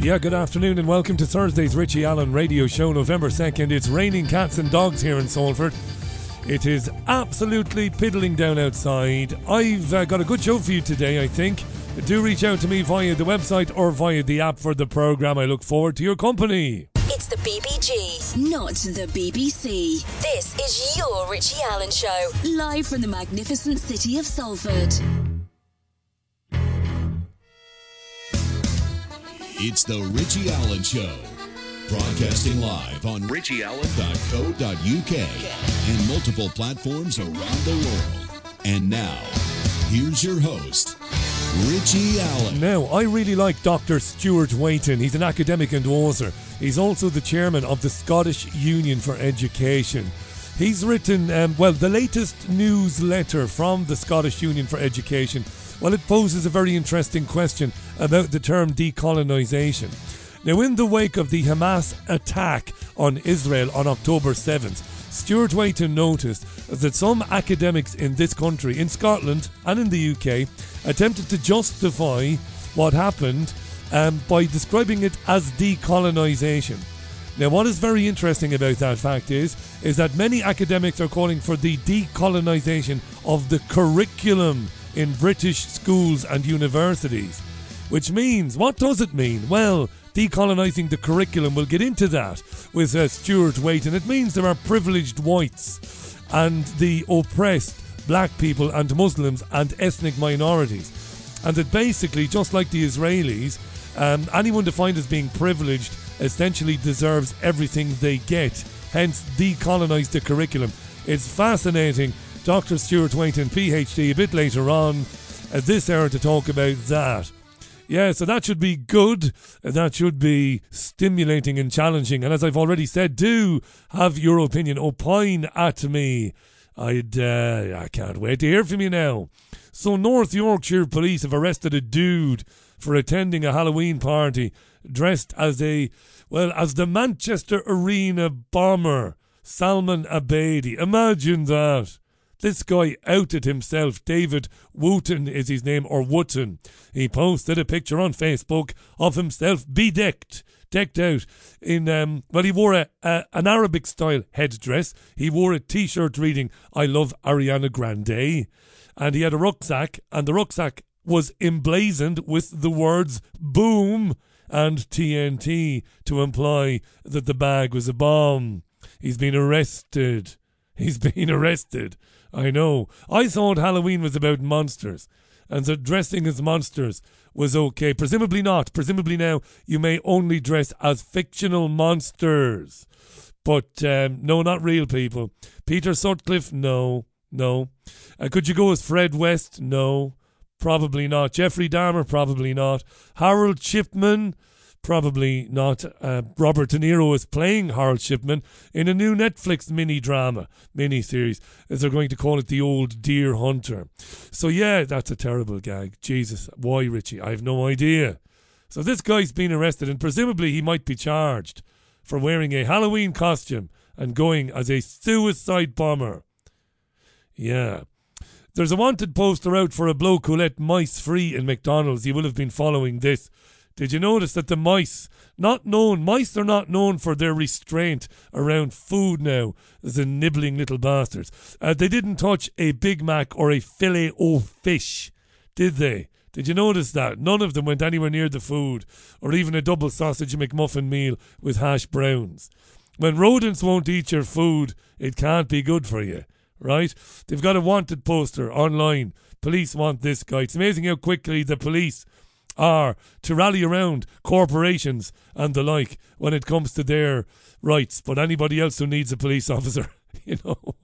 Yeah, good afternoon and welcome to Thursday's Richie Allen radio show, November 2nd. It's raining cats and dogs here in Salford. It is absolutely piddling down outside. I've got a good show for you today, I think. Do reach out to me via the website or via the app for the programme. I look forward to your company. It's the BBG, not the BBC. This is your Richie Allen show, live from the magnificent city of Salford. It's the Richie Allen show, broadcasting live on RichieAllen.co.uk and multiple platforms around the world. And now, here's your host, Richie Allen. Now, I really like Dr. Stuart Waiton. He's an academic and author. He's also the chairman of the Scottish Union for Education. He's written, the latest newsletter from the Scottish Union for Education. Well, it poses a very interesting question about the term decolonisation. Now, in the wake of the Hamas attack on Israel on October 7th, Stuart Waiton noticed that some academics in this country, in Scotland and in the UK, attempted to justify what happened by describing it as decolonisation. Now, what is very interesting about that fact is that many academics are calling for the decolonisation of the curriculum in British schools and universities. Which means, what does it mean? Well, decolonising the curriculum, we'll get into that with Stuart Waiton. It means there are privileged whites and the oppressed black people and Muslims and ethnic minorities. And that basically, just like the Israelis, anyone defined as being privileged essentially deserves everything they get. Hence, decolonise the curriculum. It's fascinating. Dr. Stuart Waiton, PhD, a bit later on at this hour to talk about that. Yeah, so that should be good. That should be stimulating and challenging. And as I've already said, do have your opinion. Opine at me. I can't wait to hear from you now. So North Yorkshire police have arrested a dude for attending a Halloween party dressed as as the Manchester Arena bomber, Salman Abedi. Imagine that. This guy outed himself. David Wooten is his name, or Wooten. He posted a picture on Facebook of himself decked out in, he wore an Arabic-style headdress. He wore a T-shirt reading, "I love Ariana Grande." And he had a rucksack, and the rucksack was emblazoned with the words "boom" and TNT to imply that the bag was a bomb. He's been arrested. I know. I thought Halloween was about monsters and that dressing as monsters was okay. Presumably not. Presumably now you may only dress as fictional monsters. But no, not real people. Peter Sutcliffe? No. Could you go as Fred West? No. Probably not. Jeffrey Dahmer? Probably not. Harold Shipman? Probably not. Robert De Niro is playing Harold Shipman in a new Netflix mini series, as they're going to call it, The Old Deer Hunter. So yeah, that's a terrible gag. Jesus, why, Richie? I have no idea. So this guy's been arrested, and presumably he might be charged for wearing a Halloween costume and going as a suicide bomber. Yeah. There's a wanted poster out for a bloke who let mice free in McDonald's. You will have been following this. Did you notice that the mice are not known for their restraint around food now, the nibbling little bastards. They didn't touch a Big Mac or a filet o' fish, did they? Did you notice that? None of them went anywhere near the food, or even a double sausage McMuffin meal with hash browns. When rodents won't eat your food, it can't be good for you, right? They've got a wanted poster online. Police want this guy. It's amazing how quickly the police are to rally around corporations and the like when it comes to their rights. But anybody else who needs a police officer,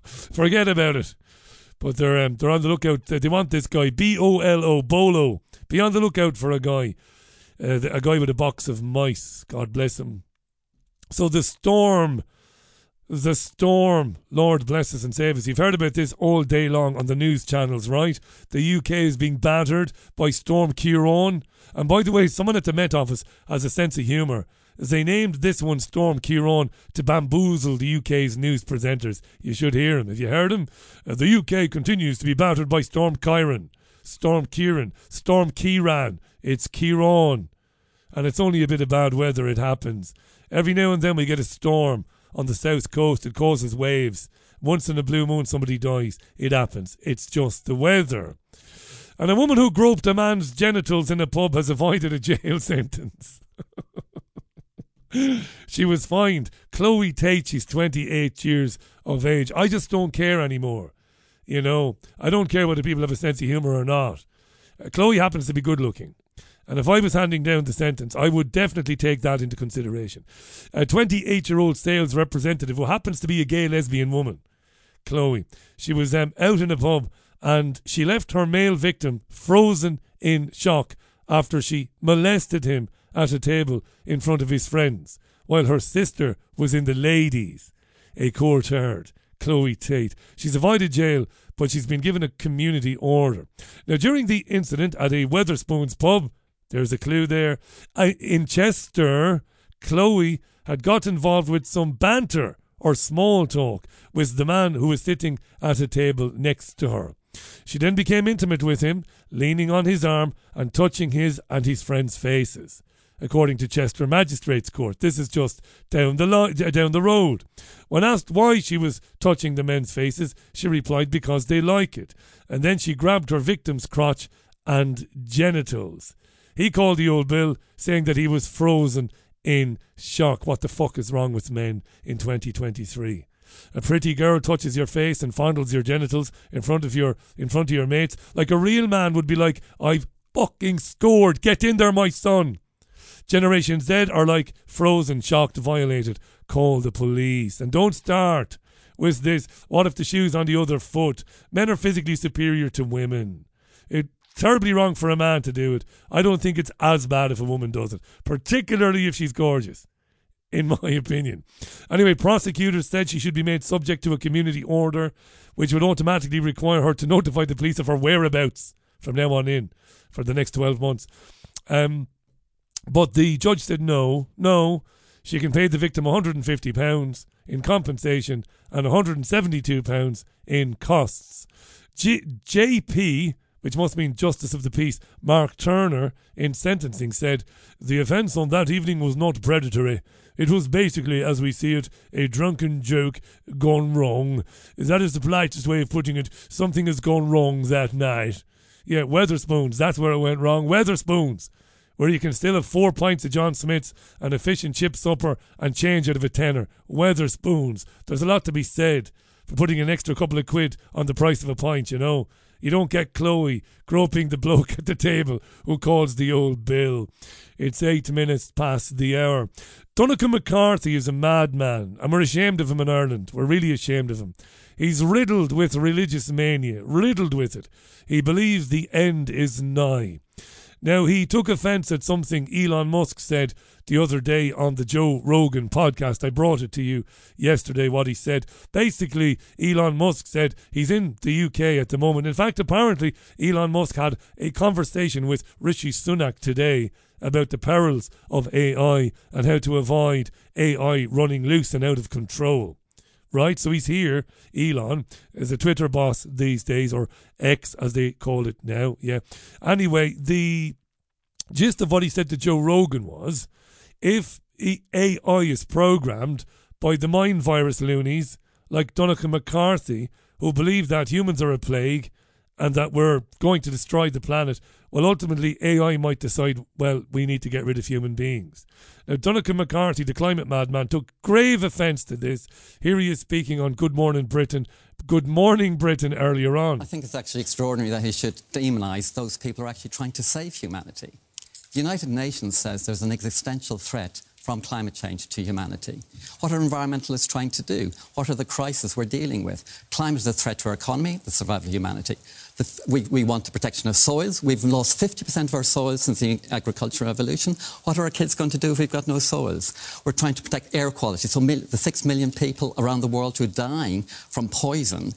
forget about it. But they're on the lookout. They want this guy, Bolo. Be on the lookout for a guy with a box of mice. God bless him. So the storm, Lord bless us and save us. You've heard about this all day long on the news channels, right? The UK is being battered by Storm Ciarán. And by the way, someone at the Met Office has a sense of humour. They named this one Storm Ciarán to bamboozle the UK's news presenters. You should hear him. Have you heard him? The UK continues to be battered by Storm Ciarán. Storm Ciarán. Storm Ciarán. It's Ciarán. and it's only a bit of bad weather, it happens. Every now and then we get a storm on the south coast, it causes waves. Once in a blue moon somebody dies, it happens. It's just the weather. And a woman who groped a man's genitals in a pub has avoided a jail sentence. She was fined. Chloe Tate, she's 28 years of age. I just don't care anymore. You know, I don't care whether people have a sense of humour or not. Chloe happens to be good looking. And if I was handing down the sentence, I would definitely take that into consideration. A 28-year-old sales representative who happens to be a gay lesbian woman, Chloe. She was out in a pub and she left her male victim frozen in shock after she molested him at a table in front of his friends while her sister was in the ladies. A court heard Chloe Tate. She's avoided jail, but she's been given a community order. Now, during the incident at a Wetherspoons pub, there's a clue there, in Chester, Chloe had got involved with some banter or small talk with the man who was sitting at a table next to her. She then became intimate with him, leaning on his arm and touching his and his friends' faces. According to Chester Magistrates Court, this is just down the road. When asked why she was touching the men's faces, she replied because they like it. And then she grabbed her victim's crotch and genitals. He called the old bill, saying that he was frozen in shock. What the fuck is wrong with men in 2023? A pretty girl touches your face and fondles your genitals in front of your mates. Like a real man would be like, I've fucking scored. Get in there, my son. Generation Z are like frozen, shocked, violated. Call the police. And don't start with this. What if the shoe's on the other foot? Men are physically superior to women. It's terribly wrong for a man to do it. I don't think it's as bad if a woman does it, particularly if she's gorgeous, in my opinion. Anyway, prosecutors said she should be made subject to a community order, which would automatically require her to notify the police of her whereabouts from now on in for the next 12 months. But the judge said no, she can pay the victim £150 in compensation and £172 in costs. JP, which must mean Justice of the Peace, Mark Turner, in sentencing said, the offence on that evening was not predatory. It was basically, as we see it, a drunken joke gone wrong. That is the politest way of putting it. Something has gone wrong that night. Yeah, Wetherspoons, that's where it went wrong. Wetherspoons, where you can still have 4 pints of John Smith's and a fish and chip supper and change out of a tenner. Wetherspoons. There's a lot to be said for putting an extra couple of quid on the price of a pint, you know. You don't get Chloe groping the bloke at the table who calls the old bill. It's 8 minutes past the hour. Donnachadh McCarthy is a madman, and we're ashamed of him in Ireland. We're really ashamed of him. He's riddled with religious mania, riddled with it. He believes the end is nigh. Now, he took offence at something Elon Musk said the other day on the Joe Rogan podcast. I brought it to you yesterday, what he said. Basically, Elon Musk said he's in the UK at the moment. In fact, apparently, Elon Musk had a conversation with Rishi Sunak today about the perils of AI and how to avoid AI running loose and out of control. Right, so he's here. Elon is a Twitter boss these days, or X as they call it now. Yeah. Anyway, the gist of what he said to Joe Rogan was, if AI is programmed by the mind virus loonies like Donnachadh McCarthy, who believe that humans are a plague and that we're going to destroy the planet, well, ultimately, AI might decide, well, we need to get rid of human beings. Now, Donnachadh McCarthy, the climate madman, took grave offence to this. Here he is speaking on Good Morning Britain earlier on. I think it's actually extraordinary that he should demonise those people who are actually trying to save humanity. The United Nations says there's an existential threat from climate change to humanity. What are environmentalists trying to do? What are the crises we're dealing with? Climate is a threat to our economy, the survival of humanity. We want the protection of soils. We've lost 50% of our soils since the agricultural revolution. What are our kids going to do if we've got no soils? We're trying to protect air quality. So the 6 million people around the world who are dying from poison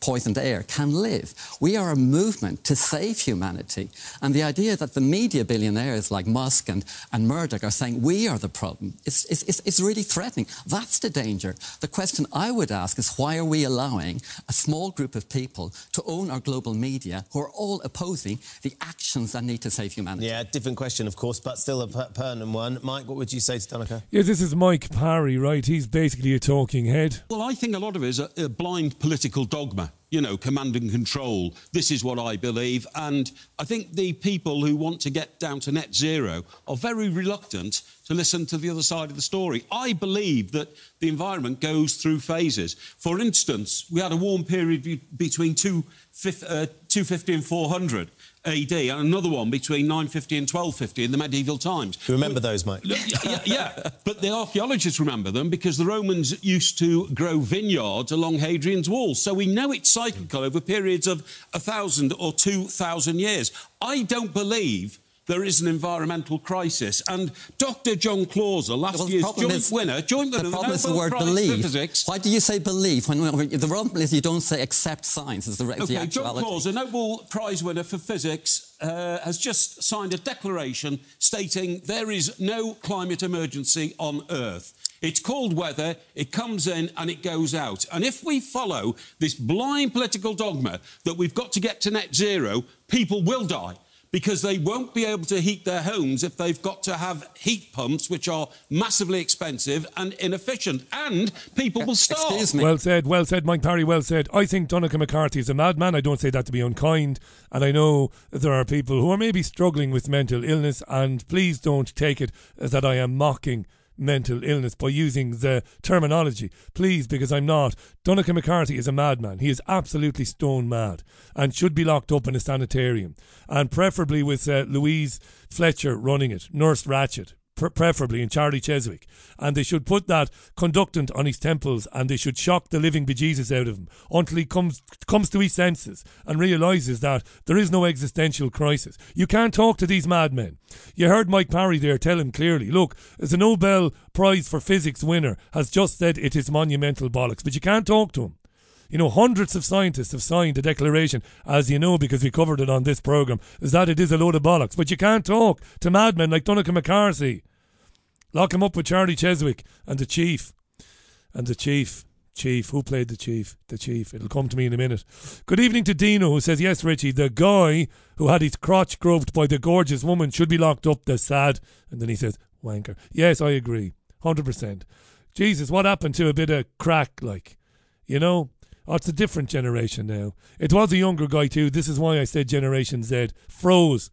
poisoned air can live. We are a movement to save humanity. And the idea that the media billionaires like Musk and Murdoch are saying we are the problem is really threatening. That's the danger. The question I would ask is, why are we allowing a small group of people to own our global media who are all opposing the actions that need to save humanity? Yeah, different question, of course, but still a pertinent one. Mike, what would you say to Donnachadh? Yeah, this is Mike Parry, right? He's basically a talking head. Well, I think a lot of it is a blind political dogma. You know, command and control. This is what I believe. And I think the people who want to get down to net zero are very reluctant to listen to the other side of the story. I believe that the environment goes through phases. For instance, we had a warm period between 250 and 400 AD and another one between 950 and 1250 in the medieval times. You remember those, Mike? Yeah, but the archaeologists remember them because the Romans used to grow vineyards along Hadrian's Wall. So we know it's cyclical over periods of 1,000 or 2,000 years. I don't believe there is an environmental crisis. And Dr. John Clauser, last year's joint winner... The problem is the word believe. Why do you say believe? When the problem is you don't say accept science. Is the actuality. John Clauser, Nobel Prize winner for physics, has just signed a declaration stating there is no climate emergency on Earth. It's cold weather, it comes in and it goes out. And if we follow this blind political dogma that we've got to get to net zero, people will die, because they won't be able to heat their homes if they've got to have heat pumps, which are massively expensive and inefficient, and people will starve. Excuse me. Well said, Mike Parry, well said. I think Donnachadh McCarthy is a madman. I don't say that to be unkind, and I know there are people who are maybe struggling with mental illness, and please don't take it as that I am mocking mental illness by using the terminology, please, because I'm not. Donnachadh McCarthy is a madman. He is absolutely stone mad and should be locked up in a sanitarium, and preferably with Louise Fletcher running it, Nurse Ratched, preferably, and Charlie Cheswick. And they should put that conductant on his temples, and they should shock the living bejesus out of him until he comes to his senses and realises that there is no existential crisis. You can't talk to these madmen. You heard Mike Parry there tell him clearly, look, as a Nobel Prize for Physics winner has just said, it is monumental bollocks, but you can't talk to him. You know, hundreds of scientists have signed a declaration, as you know, because we covered it on this programme, is that it is a load of bollocks. But you can't talk to madmen like Donnachadh McCarthy. Lock him up with Charlie Cheswick and the Chief. And the Chief. Chief. Who played the Chief? The Chief. It'll come to me in a minute. Good evening to Dino, who says, yes, Richie, the guy who had his crotch groped by the gorgeous woman should be locked up, the sad. And then he says, wanker. Yes, I agree. 100%. Jesus, what happened to a bit of crack, like? You know? Oh, it's a different generation now. It was a younger guy too. This is why I said Generation Z. Froze.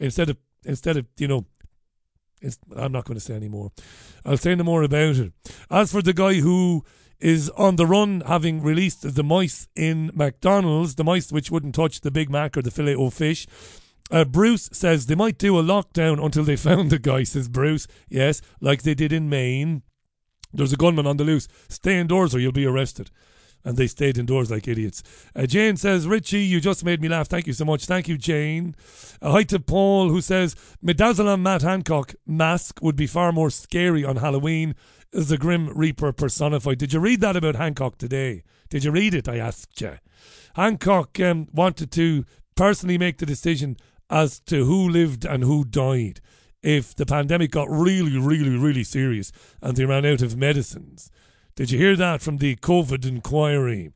Instead of you know, I'm not going to say any more. I'll say no more about it. As for the guy who is on the run, having released the mice in McDonald's, the mice which wouldn't touch the Big Mac or the filet o' fish, Bruce says they might do a lockdown until they found the guy, says Bruce. Yes, like they did in Maine. There's a gunman on the loose. Stay indoors or you'll be arrested. And they stayed indoors like idiots. Jane says, Richie, you just made me laugh. Thank you so much. Thank you, Jane. Hi to Paul, who says, Midazolam Matt Hancock mask would be far more scary on Halloween as the Grim Reaper personified. Did you read that about Hancock today? Did you read it, I asked you? Hancock wanted to personally make the decision as to who lived and who died if the pandemic got really, really, really serious and they ran out of medicines. Did you hear that from the COVID inquiry?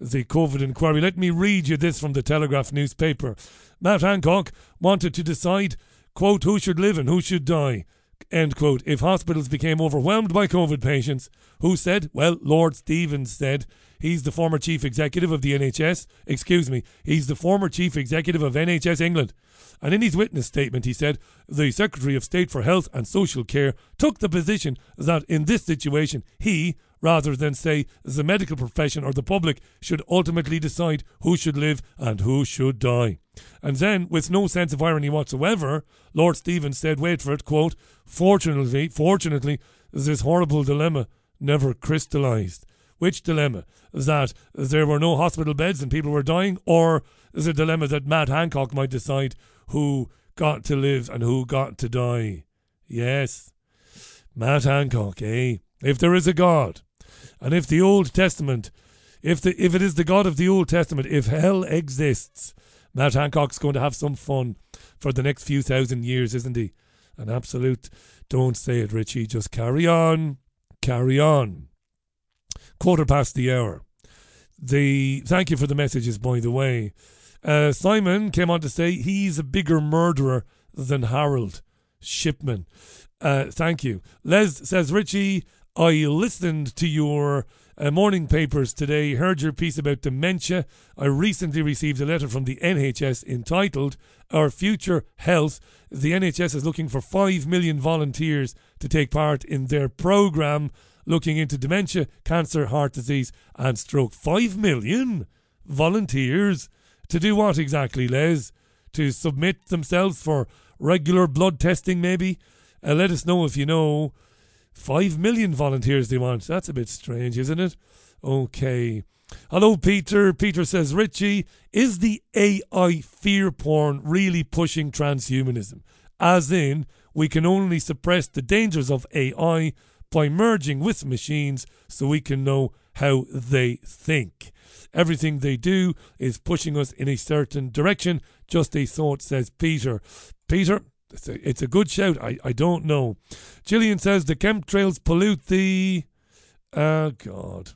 The COVID inquiry. Let me read you this from the Telegraph newspaper. Matt Hancock wanted to decide, quote, who should live and who should die, end quote, if hospitals became overwhelmed by COVID patients. Who said? Well, Lord Stevens said. He's the former chief executive of the NHS. Excuse me. He's the former chief executive of NHS England. And in his witness statement, he said, the Secretary of State for Health and Social Care took the position that in this situation, he, rather than say the medical profession or the public, should ultimately decide who should live and who should die. And then, with no sense of irony whatsoever, Lord Stevens said, wait for it, quote, fortunately, this horrible dilemma never crystallised. Which dilemma? That there were no hospital beds and people were dying, or the dilemma that Matt Hancock might decide who got to live and who got to die? Yes, Matt Hancock, eh? If there is a God, and if the Old Testament If it is the God of the Old Testament, if hell exists, Matt Hancock's going to have some fun for the next few thousand years, isn't he? An absolute, don't say it, Richie, just carry on, carry on. 1:15. Thank you for the messages, by the way. Simon came on to say he's a bigger murderer than Harold Shipman. Thank you. Les says, Richie, I listened to your morning papers today, heard your piece about dementia. I recently received a letter from the NHS entitled Our Future Health. The NHS is looking for 5 million volunteers to take part in their programme looking into dementia, cancer, heart disease and stroke. 5 million volunteers to do what exactly, Les? To submit themselves for regular blood testing, maybe? Let us know if you know. 5 million volunteers they want. That's a bit strange, isn't it? Okay. Hello, Peter. Peter says, Richie, is the AI fear porn really pushing transhumanism? As in, we can only suppress the dangers of AI by merging with machines so we can know how they think. Everything they do is pushing us in a certain direction. Just a thought, says Peter. Peter, it's a good shout. I don't know. Gillian says the chemtrails pollute the... God.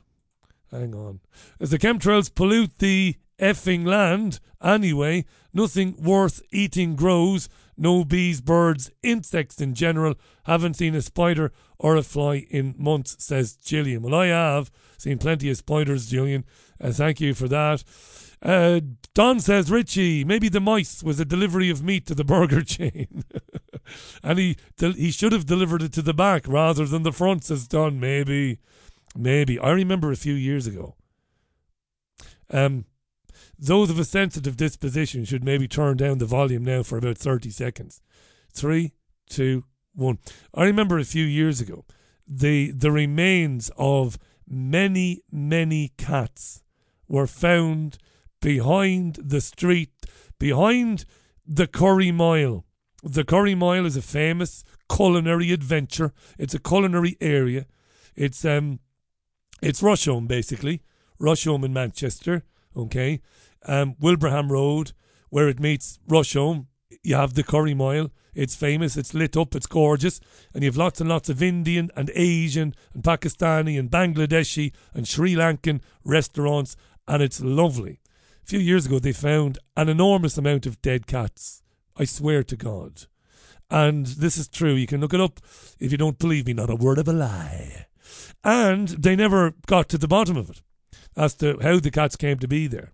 Hang on. The chemtrails pollute the effing land. Anyway, nothing worth eating grows. No bees, birds, insects in general. Haven't seen a spider or a fly in months, says Gillian. Well, I have seen plenty of spiders, Gillian. Thank you for that. Don says, Richie, maybe the mice was a delivery of meat to the burger chain. And he should have delivered it to the back rather than the front, says Don. Maybe. I remember a few years ago. Those of a sensitive disposition should maybe turn down the volume now for about 30 seconds. 3, 2, 1. I remember a few years ago, the remains of many, many cats were found behind the street, behind the Curry Mile. The Curry Mile is a famous culinary adventure. It's a culinary area. It's Rusholme, basically. Rusholme in Manchester, okay? Wilbraham Road, where it meets Rusholme, you have the Curry Mile. It's famous, it's lit up, it's gorgeous. And you have lots and lots of Indian and Asian and Pakistani and Bangladeshi and Sri Lankan restaurants. And it's lovely. A few years ago, they found an enormous amount of dead cats. I swear to God. And this is true. You can look it up if you don't believe me. Not a word of a lie. And they never got to the bottom of it as to how the cats came to be there.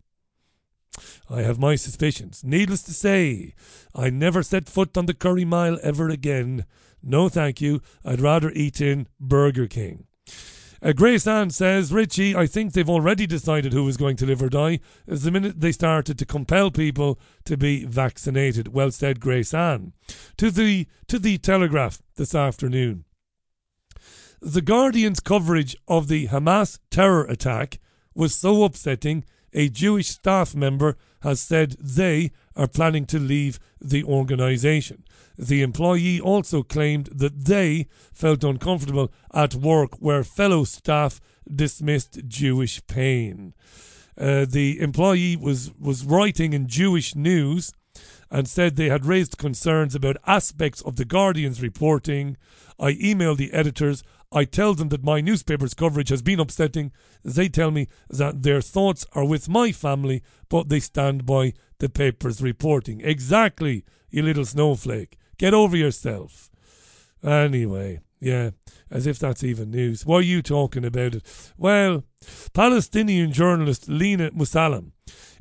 I have my suspicions. Needless to say, I never set foot on the Curry Mile ever again. No, thank you. I'd rather eat in Burger King. Grace Ann says, Richie, I think they've already decided who is going to live or die as the minute they started to compel people to be vaccinated. Well said, Grace Ann. To the Telegraph this afternoon. The Guardian's coverage of the Hamas terror attack was so upsetting, a Jewish staff member has said they are planning to leave the organisation. The employee also claimed that they felt uncomfortable at work where fellow staff dismissed Jewish pain. The employee was writing in Jewish News and said they had raised concerns about aspects of the Guardian's reporting. I emailed the editors. I tell them that my newspaper's coverage has been upsetting. They tell me that their thoughts are with my family, but they stand by the paper's reporting. Exactly, you little snowflake. Get over yourself. Anyway, yeah, as if that's even news. Why are you talking about it? Well, Palestinian journalist Lina Musallam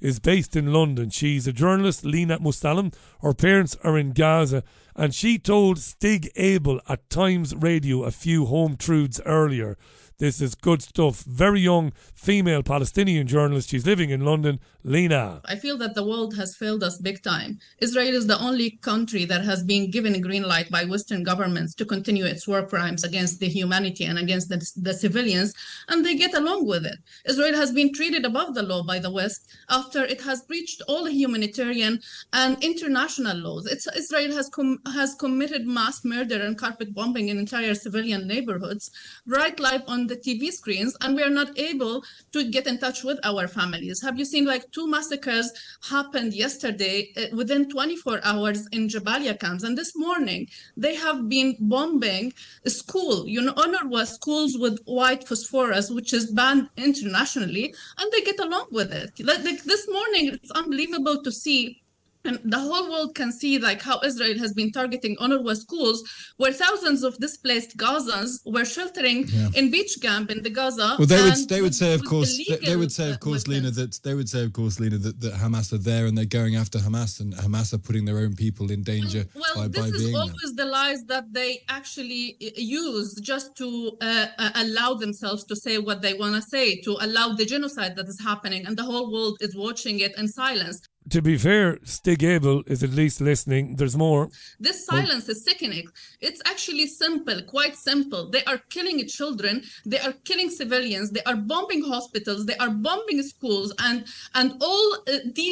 is based in London. She's a journalist, Lina Musallam. Her parents are in Gaza. And she told Stig Abel at Times Radio a few home truths earlier. This is good stuff. Very young female Palestinian journalist. She's living in London. Lina. I feel that the world has failed us big time. Israel is the only country that has been given a green light by Western governments to continue its war crimes against the humanity and against the civilians, and they get along with it. Israel has been treated above the law by the West after it has breached all the humanitarian and international laws. Israel has committed mass murder and carpet bombing in entire civilian neighborhoods, bright light on the TV screens, and we are not able to get in touch with our families. Have you seen like 2 massacres happened yesterday within 24 hours in Jabalia camps? And this morning, they have been bombing a school, you know, UNRWA schools with white phosphorus, which is banned internationally, and they get along with it. Like this morning, it's unbelievable to see. And the whole world can see like how Israel has been targeting UNRWA schools where thousands of displaced Gazans were sheltering in beach camp in the Gaza. Well, they would say, of course, Lina, that Hamas are there and they're going after Hamas, and Hamas are putting their own people in danger. Well, this is always the lies that they actually use just to allow themselves to say what they want to say, to allow the genocide that is happening, and the whole world is watching it in silence. To be fair, Stig Abel is at least listening. There's more. This silence is sickening. It's actually simple, quite simple. They are killing children. They are killing civilians. They are bombing hospitals. They are bombing schools. And all the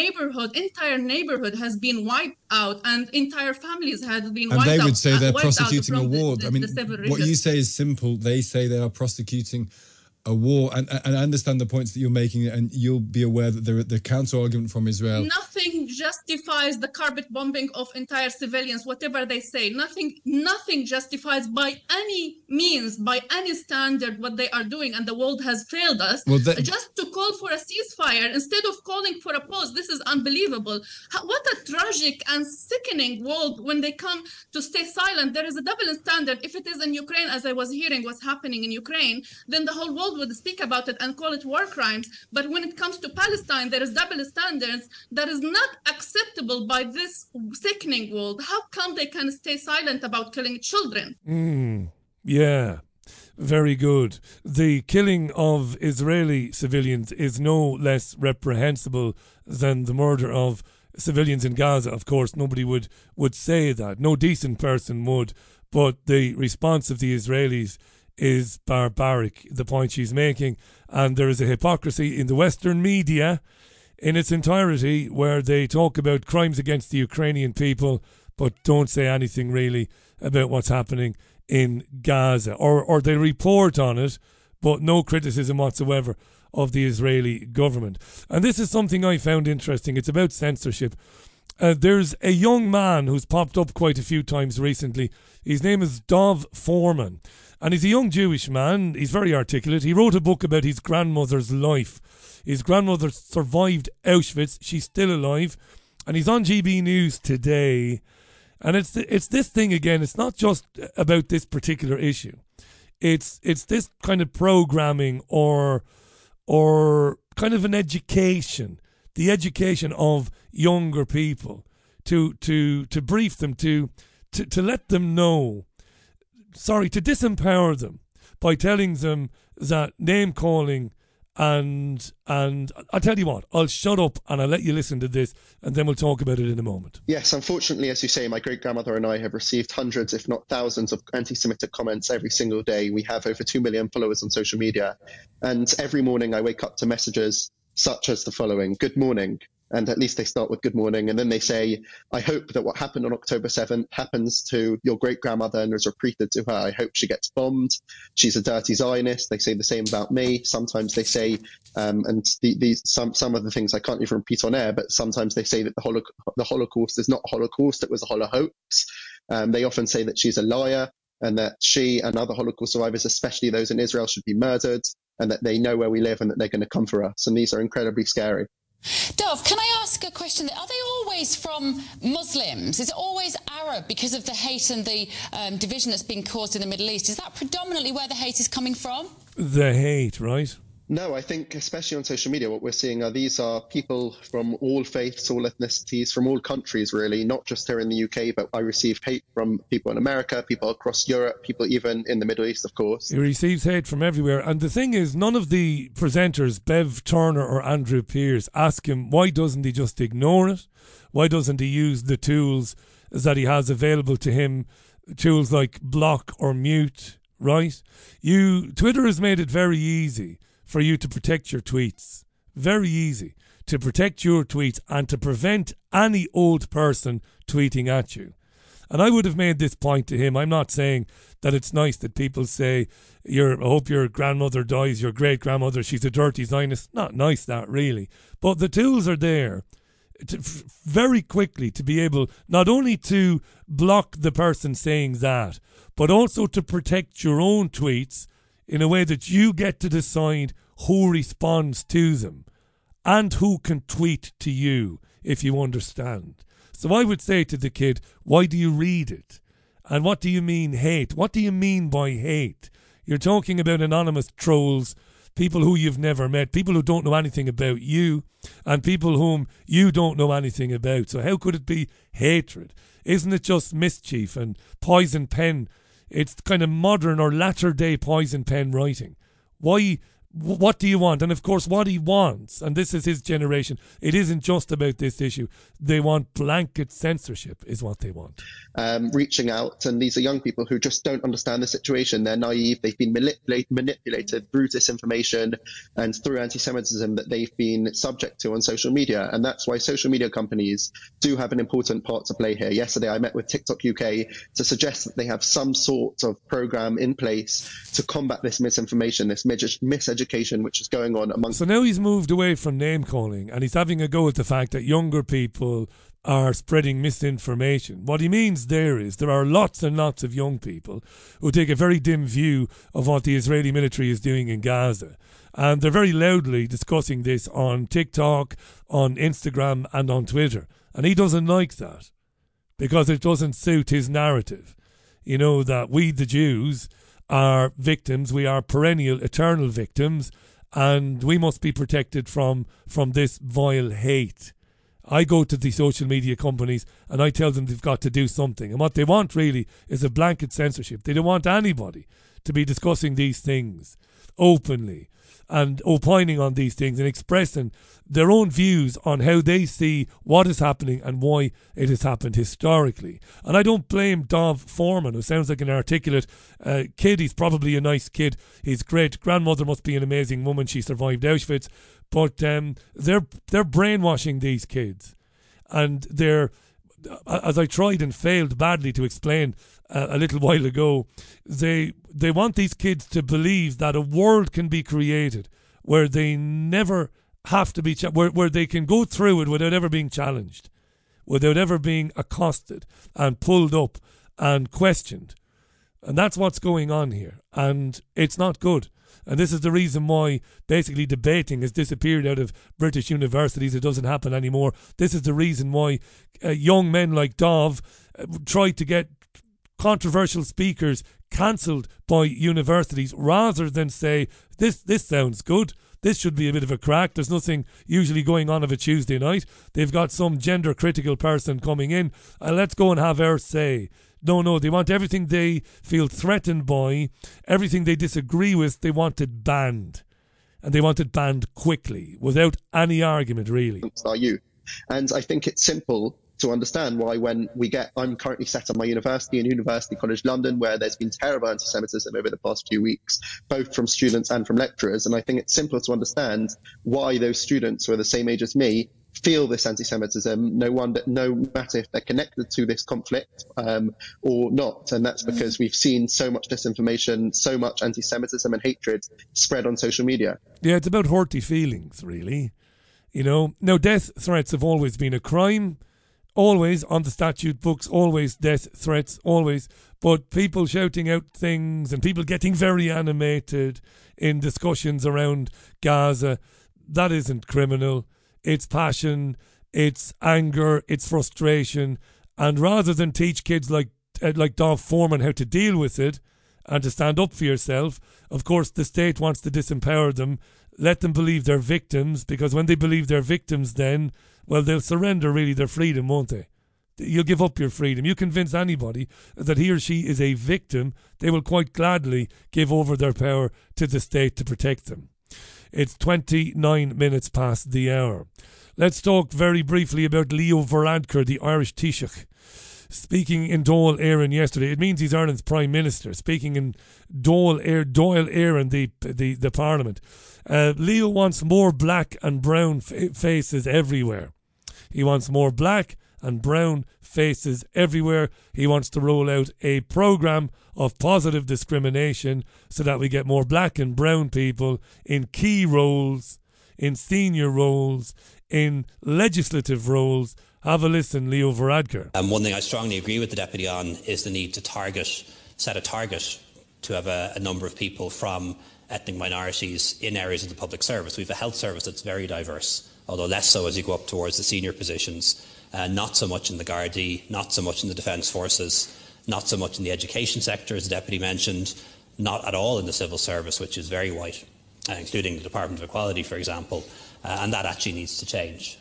neighborhood, entire neighborhood has been wiped out, and entire families have been wiped out. And they would say they're prosecuting a war. I mean, what you say is simple. They say they are prosecuting a war, and I understand the points that you're making, and you'll be aware that the counter argument from Israel. Nothing justifies the carpet bombing of entire civilians, whatever they say. Nothing justifies by any means, by any standard, what they are doing, and the world has failed us. Well, just to call for a ceasefire instead of calling for a pause, this is unbelievable. What a tragic and sickening world when they come to stay silent. There is a double standard. If it is in Ukraine, as I was hearing what's happening in Ukraine, then the whole world would speak about it and call it war crimes, but when it comes to Palestine, there is double standards that is not acceptable by this sickening world. How come they can stay silent about killing children? Yeah, very good. The killing of Israeli civilians is no less reprehensible than the murder of civilians in Gaza. Of course, nobody would say that. No decent person would, but the response of the Israelis is barbaric, the point she's making. And there is a hypocrisy in the Western media in its entirety where they talk about crimes against the Ukrainian people but don't say anything really about what's happening in Gaza. Or they report on it, but no criticism whatsoever of the Israeli government. And this is something I found interesting. It's about censorship. There's a young man who's popped up quite a few times recently. His name is Dov Forman. And he's a young Jewish man. He's very articulate. He wrote a book about his grandmother's life. His grandmother survived Auschwitz. She's still alive. And he's on GB News today. And it's this thing again. It's not just about this particular issue. It's this kind of programming or kind of an education. The education of younger people to brief them, to let them know. Sorry, to disempower them by telling them that name-calling and I'll tell you what, I'll shut up and I'll let you listen to this and then we'll talk about it in a moment. Yes, unfortunately, as you say, my great-grandmother and I have received hundreds, if not thousands, of anti-Semitic comments every single day. We have over 2 million followers on social media. And every morning I wake up to messages such as the following: good morning. And at least they start with good morning. And then they say, I hope that what happened on October 7th happens to your great-grandmother and is repeated to her. I hope she gets bombed. She's a dirty Zionist. They say the same about me. Sometimes they say, some of the things I can't even repeat on air, but sometimes they say that the Holocaust is not a Holocaust, it was a holocaust. They often say that she's a liar and that she and other Holocaust survivors, especially those in Israel, should be murdered, and that they know where we live and that they're going to come for us. And these are incredibly scary. Dov, can I ask a question? Are they always from Muslims? Is it always Arab because of the hate and the division that's been caused in the Middle East? Is that predominantly where the hate is coming from? The hate, right? No, I think especially on social media, what we're seeing are people from all faiths, all ethnicities, from all countries, really, not just here in the UK, but I receive hate from people in America, people across Europe, people even in the Middle East, of course. He receives hate from everywhere. And the thing is, none of the presenters, Bev Turner or Andrew Pearce, ask him, why doesn't he just ignore it? Why doesn't he use the tools that he has available to him, tools like block or mute, right? Twitter has made it very easy for you to protect your tweets. Very easy to protect your tweets and to prevent any old person tweeting at you. And I would have made this point to him. I'm not saying that it's nice that people say, I hope your grandmother dies, your great-grandmother, she's a dirty Zionist. Not nice, that, really. But the tools are there very quickly to be able not only to block the person saying that, but also to protect your own tweets in a way that you get to decide who responds to them and who can tweet to you, if you understand. So I would say to the kid, why do you read it? And what do you mean hate? What do you mean by hate? You're talking about anonymous trolls, people who you've never met, people who don't know anything about you, and people whom you don't know anything about. So how could it be hatred? Isn't it just mischief and poison pen? It's kind of modern or latter-day poison pen writing. Why? What do you want? And of course, what he wants, and this is his generation, it isn't just about this issue. They want blanket censorship is what they want. Reaching out, and these are young people who just don't understand the situation. They're naive. They've been manipulated through disinformation and through anti-Semitism that they've been subject to on social media. And that's why social media companies do have an important part to play here. Yesterday, I met with TikTok UK to suggest that they have some sort of program in place to combat this misinformation, this miseducation, which is going on among. So now he's moved away from name calling and he's having a go at the fact that younger people are spreading misinformation. What he means there is there are lots and lots of young people who take a very dim view of what the Israeli military is doing in Gaza. And they're very loudly discussing this on TikTok, on Instagram and on Twitter. And he doesn't like that because it doesn't suit his narrative. You know, that we the Jews are victims, we are perennial, eternal victims, and we must be protected from this vile hate. I go to the social media companies and I tell them they've got to do something. And what they want really is a blanket censorship. They don't want anybody to be discussing these things openly and opining on these things and expressing their own views on how they see what is happening and why it has happened historically. And I don't blame Dov Forman, who sounds like an articulate kid. He's probably a nice kid. His great-grandmother must be an amazing woman. She survived Auschwitz. But they're brainwashing these kids. And they're, as I tried and failed badly to explain a little while ago, they want these kids to believe that a world can be created where they never have to be, where they can go through it without ever being challenged, without ever being accosted and pulled up and questioned. And that's what's going on here. And it's not good. And this is the reason why basically debating has disappeared out of British universities. It doesn't happen anymore. This is the reason why young men like Dov tried to get controversial speakers cancelled by universities rather than say, this sounds good. This should be a bit of a crack. There's nothing usually going on of a Tuesday night. They've got some gender critical person coming in. Let's go and have our say. No, they want everything they feel threatened by, everything they disagree with, they want it banned. And they want it banned quickly, without any argument, really. Are you? And I think it's simple to understand why when we get... I'm currently set up my university in University College London, where there's been terrible anti-Semitism over the past few weeks, both from students and from lecturers. And I think it's simple to understand why those students who are the same age as me feel this anti-Semitism, no matter if they're connected to this conflict or not. And that's because we've seen so much disinformation, so much anti-Semitism and hatred spread on social media. Yeah, it's about haughty feelings, really. You know, now death threats have always been a crime, always on the statute books, always death threats, always. But people shouting out things and people getting very animated in discussions around Gaza, that isn't criminal. It's passion, it's anger, it's frustration. And rather than teach kids like Dov Forman how to deal with it and to stand up for yourself, of course the state wants to disempower them, let them believe they're victims, because when they believe they're victims then, well, they'll surrender really their freedom, won't they? You'll give up your freedom. You convince anybody that he or she is a victim, they will quite gladly give over their power to the state to protect them. It's 29 minutes past the hour. Let's talk very briefly about Leo Varadkar, the Irish Taoiseach. Speaking in Dáil Éireann yesterday, it means he's Ireland's Prime Minister. Speaking in Dáil Éireann, the Parliament. Leo wants more black and brown faces everywhere. He wants more black and brown faces everywhere. He wants to roll out a programme of positive discrimination so that we get more black and brown people in key roles, in senior roles, in legislative roles. Have a listen, Leo Varadkar. One thing I strongly agree with the Deputy on is the need to set a target to have a number of people from ethnic minorities in areas of the public service. We have a health service that's very diverse, although less so as you go up towards the senior positions, not so much in the Gardaí, not so much in the Defence Forces, not so much in the education sector, as the Deputy mentioned, not at all in the civil service, which is very white, including the Department of Equality, for example, and that actually needs to change.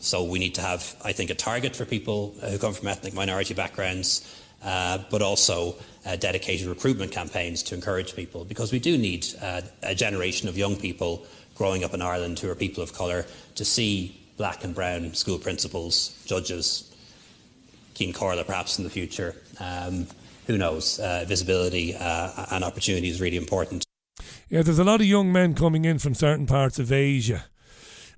So we need to have, I think, a target for people who come from ethnic minority backgrounds, but also dedicated recruitment campaigns to encourage people, because we do need a generation of young people growing up in Ireland who are people of colour to see black and brown school principals, judges, Keane Corley perhaps in the future, who knows, visibility and opportunity is really important. Yeah, there's a lot of young men coming in from certain parts of Asia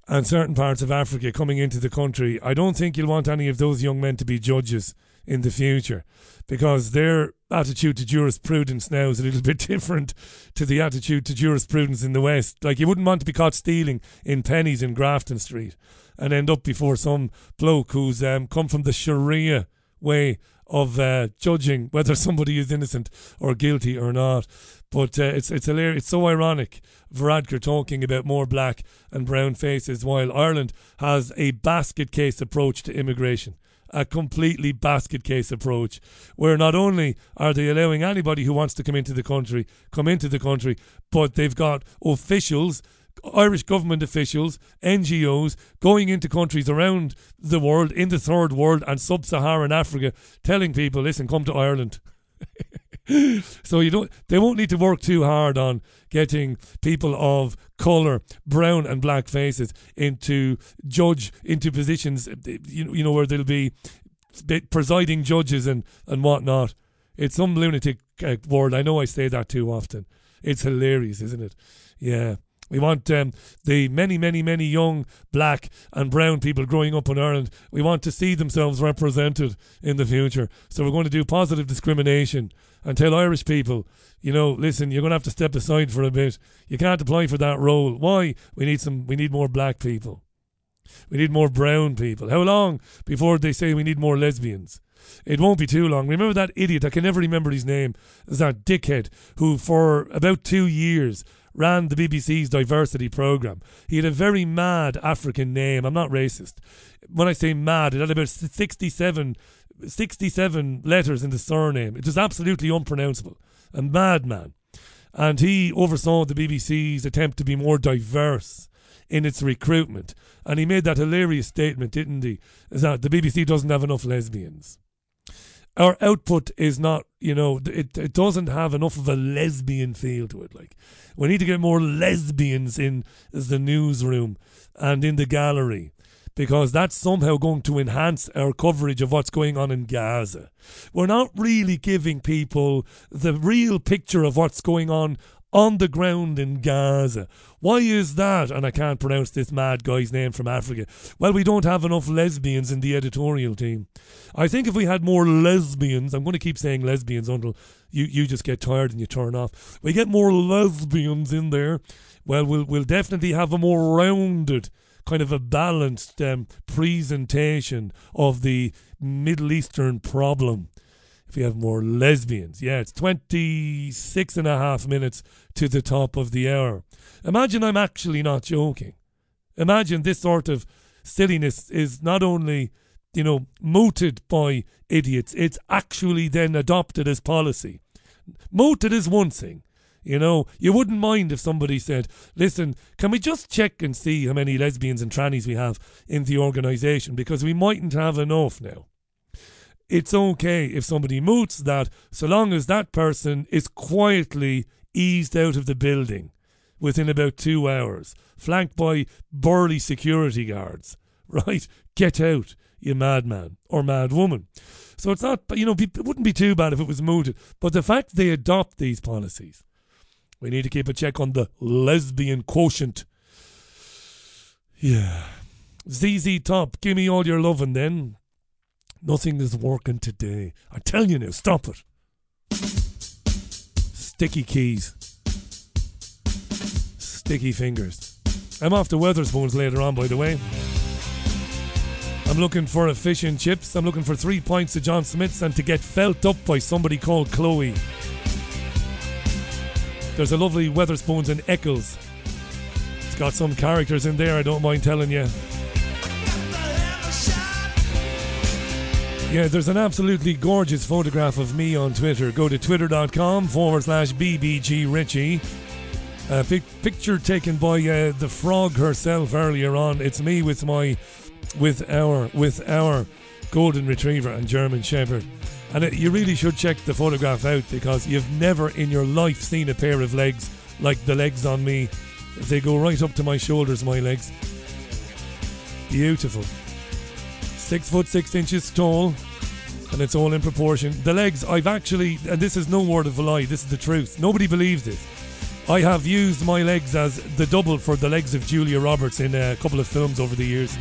and certain parts of Africa coming into the country. I don't think you'll want any of those young men to be judges in the future, because their attitude to jurisprudence now is a little bit different to the attitude to jurisprudence in the West. Like, you wouldn't want to be caught stealing in pennies in Grafton Street and end up before some bloke who's come from the Sharia way of judging whether somebody is innocent or guilty or not. But it's hilarious. It's so ironic, Varadkar talking about more black and brown faces while Ireland has a basket case approach to immigration. A completely basket case approach, where not only are they allowing anybody who wants to come into the country, but they've got officials, Irish government officials, NGOs going into countries around the world, in the third world and sub-Saharan Africa, telling people, listen, come to Ireland. So they won't need to work too hard on getting people of colour, brown and black faces into positions, you know, where they'll be presiding judges and whatnot. It's some lunatic word. I know I say that too often. It's hilarious, isn't it? Yeah. We want the many, many, many young black and brown people growing up in Ireland. We want to see themselves represented in the future. So we're going to do positive discrimination and tell Irish people, you know, listen, you're going to have to step aside for a bit. You can't apply for that role. Why? We need more black people. We need more brown people. How long before they say we need more lesbians? It won't be too long. Remember that idiot, I can never remember his name, that dickhead who for about 2 years ran the BBC's diversity programme. He had a very mad African name. I'm not racist. When I say mad, it had about 67 letters in the surname. It was absolutely unpronounceable. A madman. And he oversaw the BBC's attempt to be more diverse in its recruitment. And he made that hilarious statement, didn't he? Is that the BBC doesn't have enough lesbians. Our output is not, you know, it doesn't have enough of a lesbian feel to it. Like, we need to get more lesbians in the newsroom and in the gallery, because that's somehow going to enhance our coverage of what's going on in Gaza. We're not really giving people the real picture of what's going on the ground in Gaza. Why is that? And I can't pronounce this mad guy's name from Africa. Well, we don't have enough lesbians in the editorial team. I think if we had more lesbians, I'm going to keep saying lesbians until you just get tired and you turn off. We get more lesbians in there. Well, we'll definitely have a more rounded, kind of a balanced presentation of the Middle Eastern problem. If you have more lesbians. Yeah, it's 26 and a half minutes to the top of the hour. Imagine I'm actually not joking. Imagine this sort of silliness is not only, you know, mooted by idiots, it's actually then adopted as policy. Mooted is one thing. You know, you wouldn't mind if somebody said, listen, can we just check and see how many lesbians and trannies we have in the organisation, because we mightn't have enough now. It's okay if somebody moots that, so long as that person is quietly eased out of the building within about 2 hours, flanked by burly security guards, right? Get out, you madman or mad woman. So it's not, you know, it wouldn't be too bad if it was mooted. But the fact they adopt these policies, we need to keep a check on the lesbian quotient. Yeah. ZZ Top, give me all your lovin' then. Nothing is working today. I'm telling you now, stop it. Sticky keys. Sticky fingers. I'm off to Wetherspoons later on, by the way. I'm looking for a fish and chips. I'm looking for 3 pints of John Smith's and to get felt up by somebody called Chloe. There's a lovely Wetherspoons in Eccles. It's got some characters in there, I don't mind telling you. Yeah, there's an absolutely gorgeous photograph of me on Twitter. Go to twitter.com/BBG Richie. Picture taken by the frog herself earlier on. It's me with my... With our golden retriever and German shepherd, and you really should check the photograph out, because you've never in your life seen a pair of legs like the legs on me. They go right up to my shoulders, my legs. Beautiful. 6 foot 6 inches tall, and it's all in proportion. The legs, I've actually, and this is no word of a lie, this is the truth, nobody believes this, I have used my legs as the double for the legs of Julia Roberts in a couple of films over the years.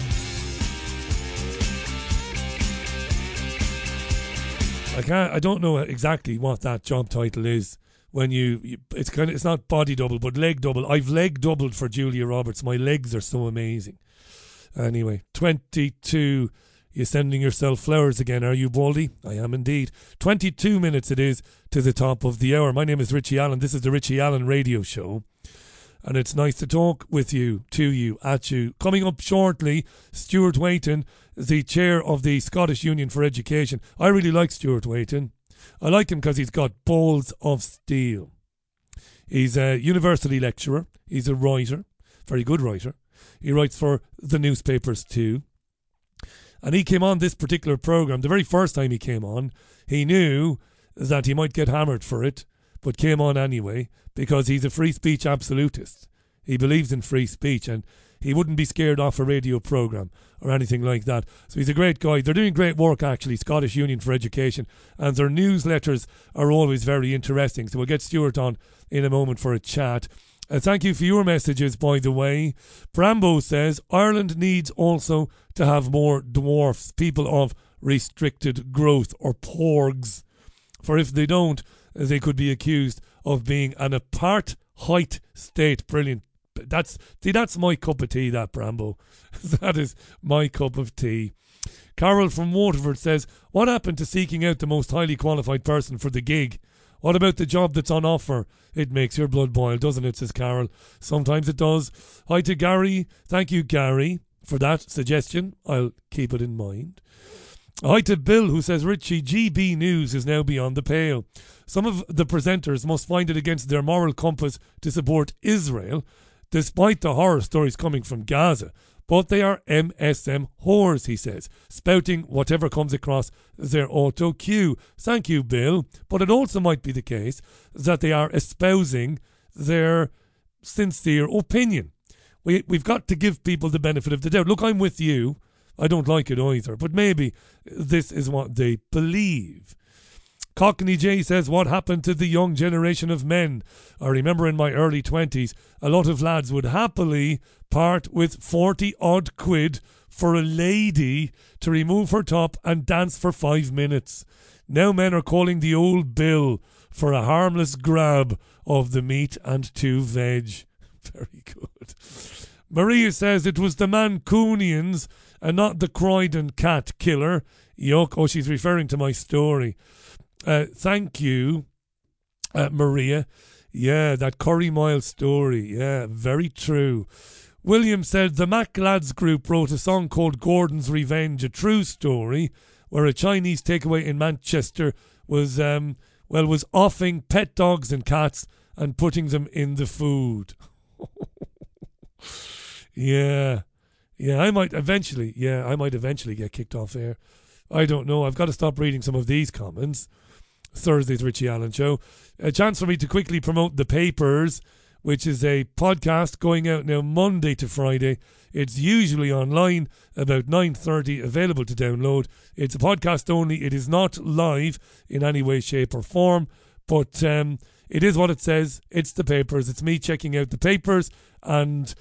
I don't know exactly what that job title is. When it's not body double, but leg double. I've leg doubled for Julia Roberts. My legs are so amazing. Anyway, 22. You're sending yourself flowers again, are you, Baldy? I am indeed. 22 minutes it is to the top of the hour. My name is Richie Allen. This is the Richie Allen Radio Show. And it's nice to talk with you, to you, at you. Coming up shortly, Stuart Waiton, the chair of the Scottish Union for Education. I really like Stuart Waiton. I like him because he's got balls of steel. He's a university lecturer. He's a writer, very good writer. He writes for the newspapers too. And he came on this particular programme. The very first time he came on, he knew that he might get hammered for it, but came on anyway, because he's a free speech absolutist. He believes in free speech, and he wouldn't be scared off a radio programme or anything like that. So he's a great guy. They're doing great work, actually, Scottish Union for Education, and their newsletters are always very interesting. So we'll get Stuart on in a moment for a chat. Thank you for your messages, by the way. Brambo says, Ireland needs also to have more dwarfs, people of restricted growth, or porgs. For if they don't, they could be accused of being an apartheid state. Brilliant. That's my cup of tea, that, Brambo. That is my cup of tea. Carol from Waterford says, what happened to seeking out the most highly qualified person for the gig? What about the job that's on offer? It makes your blood boil, doesn't it, says Carol. Sometimes it does. Hi to Gary. Thank you, Gary, for that suggestion. I'll keep it in mind. Hi to Bill, who says, Richie, GB News is now beyond the pale. Some of the presenters must find it against their moral compass to support Israel, despite the horror stories coming from Gaza. But they are MSM whores, he says, spouting whatever comes across their auto cue. Thank you, Bill. But it also might be the case that they are espousing their sincere opinion. We've got to give people the benefit of the doubt. Look, I'm with you. I don't like it either, but maybe this is what they believe. Cockney J says, what happened to the young generation of men? I remember in my early 20s, a lot of lads would happily part with 40 odd quid for a lady to remove her top and dance for 5 minutes. Now men are calling the old bill for a harmless grab of the meat and 2 veg. Very good. Maria says it was the Mancunians and not the Croydon cat killer. Yuck. Oh, she's referring to my story. Thank you, Maria. Yeah, that Curry Mile story. Yeah, very true. William said the Mac Lads group wrote a song called Gordon's Revenge, a true story, where a Chinese takeaway in Manchester was offing pet dogs and cats and putting them in the food. Yeah. Yeah, I might eventually get kicked off air. I don't know. I've got to stop reading some of these comments. Thursday's Richie Allen Show. A chance for me to quickly promote The Papers, which is a podcast going out now Monday to Friday. It's usually online about 9:30, available to download. It's a podcast only. It is not live in any way, shape or form, but it is what it says. It's The Papers. It's me checking out The Papers and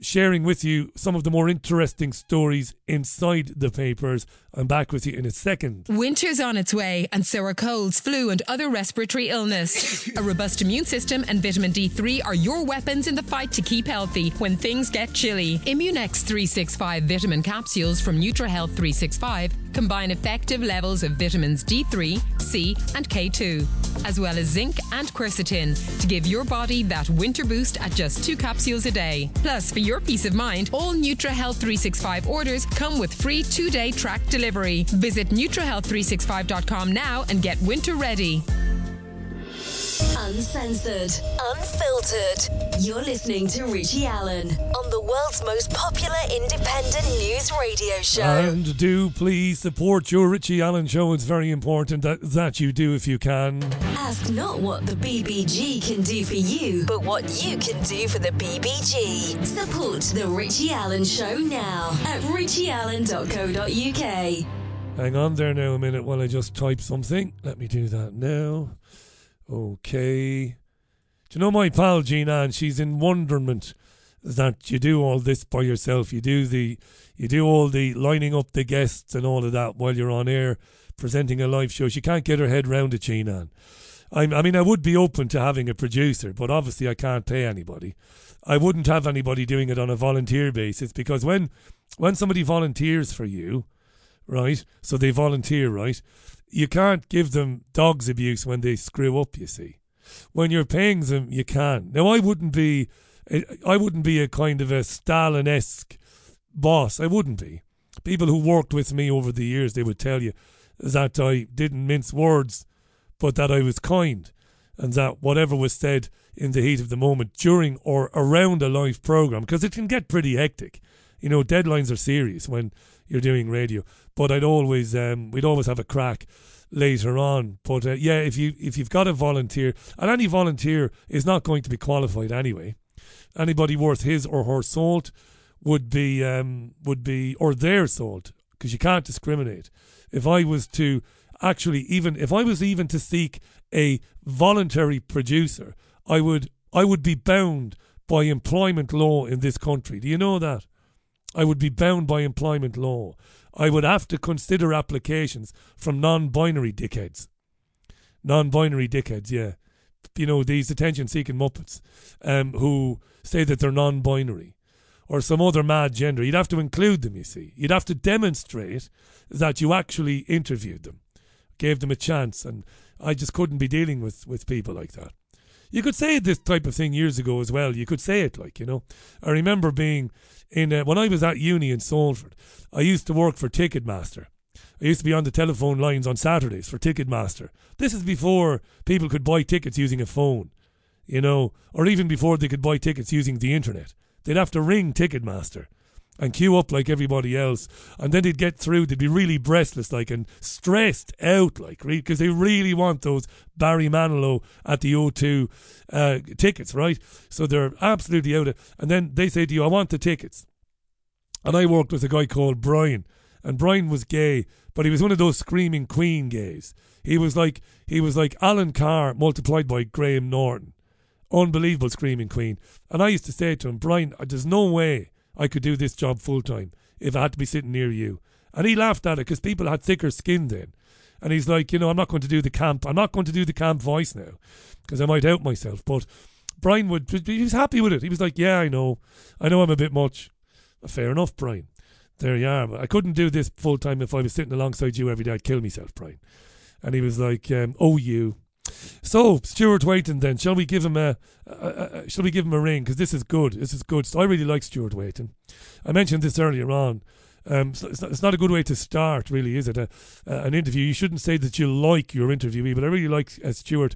sharing with you some of the more interesting stories inside the papers. I'm back with you in a second. Winter's on its way, and so are colds, flu and other respiratory illness. A robust immune system and vitamin D3 are your weapons in the fight to keep healthy when things get chilly. Immunex 365 vitamin capsules from NutraHealth 365 combine effective levels of vitamins D3, C and K2, as well as zinc and quercetin, to give your body that winter boost at just 2 capsules a day. Plus, for your peace of mind, all NutraHealth 365 orders come with free 2-day track delivery. Visit NutraHealth365.com now and get winter ready. Uncensored, unfiltered. You're listening to Richie Allen on the world's most popular independent news radio show. And do please support your Richie Allen show. It's very important that you do if you can. Ask not what the BBG can do for you, but what you can do for the BBG. Support the Richie Allen show now at RichieAllen.co.uk. Hang on there now a minute while I just type something. Let me do that now. Okay. Do you know my pal Jean Ann? She's in wonderment that you do all this by yourself. You do all the lining up the guests and all of that while you're on air presenting a live show. She can't get her head round it, Jean Ann. I mean, I would be open to having a producer, but obviously I can't pay anybody. I wouldn't have anybody doing it on a volunteer basis, because when somebody volunteers for you, right? So they volunteer, right? You can't give them dog's abuse when they screw up, you see. When you're paying them, you can. Now, I wouldn't be a kind of a Stalin-esque boss. I wouldn't be. People who worked with me over the years, they would tell you that I didn't mince words, but that I was kind, and that whatever was said in the heat of the moment during or around a live programme, because it can get pretty hectic. You know, deadlines are serious when you're doing radio, but we'd always have a crack later on. But yeah, if you've got a volunteer, and any volunteer is not going to be qualified anyway. Anybody worth his or her salt would be or their salt, because you can't discriminate. If I was to actually even to seek a voluntary producer, I would be bound by employment law in this country. Do you know that? I would be bound by employment law. I would have to consider applications from non-binary dickheads. Non-binary dickheads, yeah. You know, these attention-seeking muppets who say that they're non-binary or some other mad gender. You'd have to include them, you see. You'd have to demonstrate that you actually interviewed them, gave them a chance, and I just couldn't be dealing with people like that. You could say this type of thing years ago as well. You could say it like, you know. I remember being when I was at uni in Salford, I used to work for Ticketmaster. I used to be on the telephone lines on Saturdays for Ticketmaster. This is before people could buy tickets using a phone, you know, or even before they could buy tickets using the internet. They'd have to ring Ticketmaster and queue up like everybody else, and then they'd get through. They'd be really breathless, like, and stressed out, like, because they really want those Barry Manilow at the O2 tickets, right? So they're absolutely out of. And then they say to you, "I want the tickets." And I worked with a guy called Brian, and Brian was gay, but he was one of those screaming Queen gays. He was like Alan Carr multiplied by Graham Norton, unbelievable screaming Queen. And I used to say to him, "Brian, there's no way I could do this job full time if I had to be sitting near you." And he laughed at it, because people had thicker skin then. And he's like, you know, I'm not going to do the camp voice now, because I might out myself. But Brian he was happy with it. He was like, "Yeah, I know I'm a bit much." Fair enough, Brian. There you are. "I couldn't do this full time if I was sitting alongside you every day. I'd kill myself, Brian." And he was like, "Oh, you." So Stuart Waiton, then shall we give him a ring, because this is good. So I really like Stuart Waiton. I mentioned this earlier on. It's not a good way to start, really, is it? An interview, you shouldn't say that you like your interviewee, but I really like Stuart.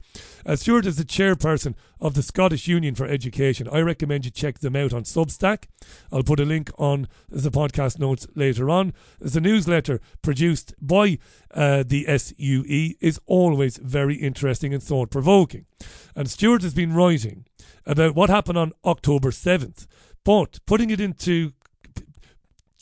Stuart is the chairperson of the Scottish Union for Education. I recommend you check them out on Substack. I'll put a link on the podcast notes later on. The newsletter produced by the SUE is always very interesting and thought-provoking. And Stuart has been writing about what happened on October 7th, but putting it into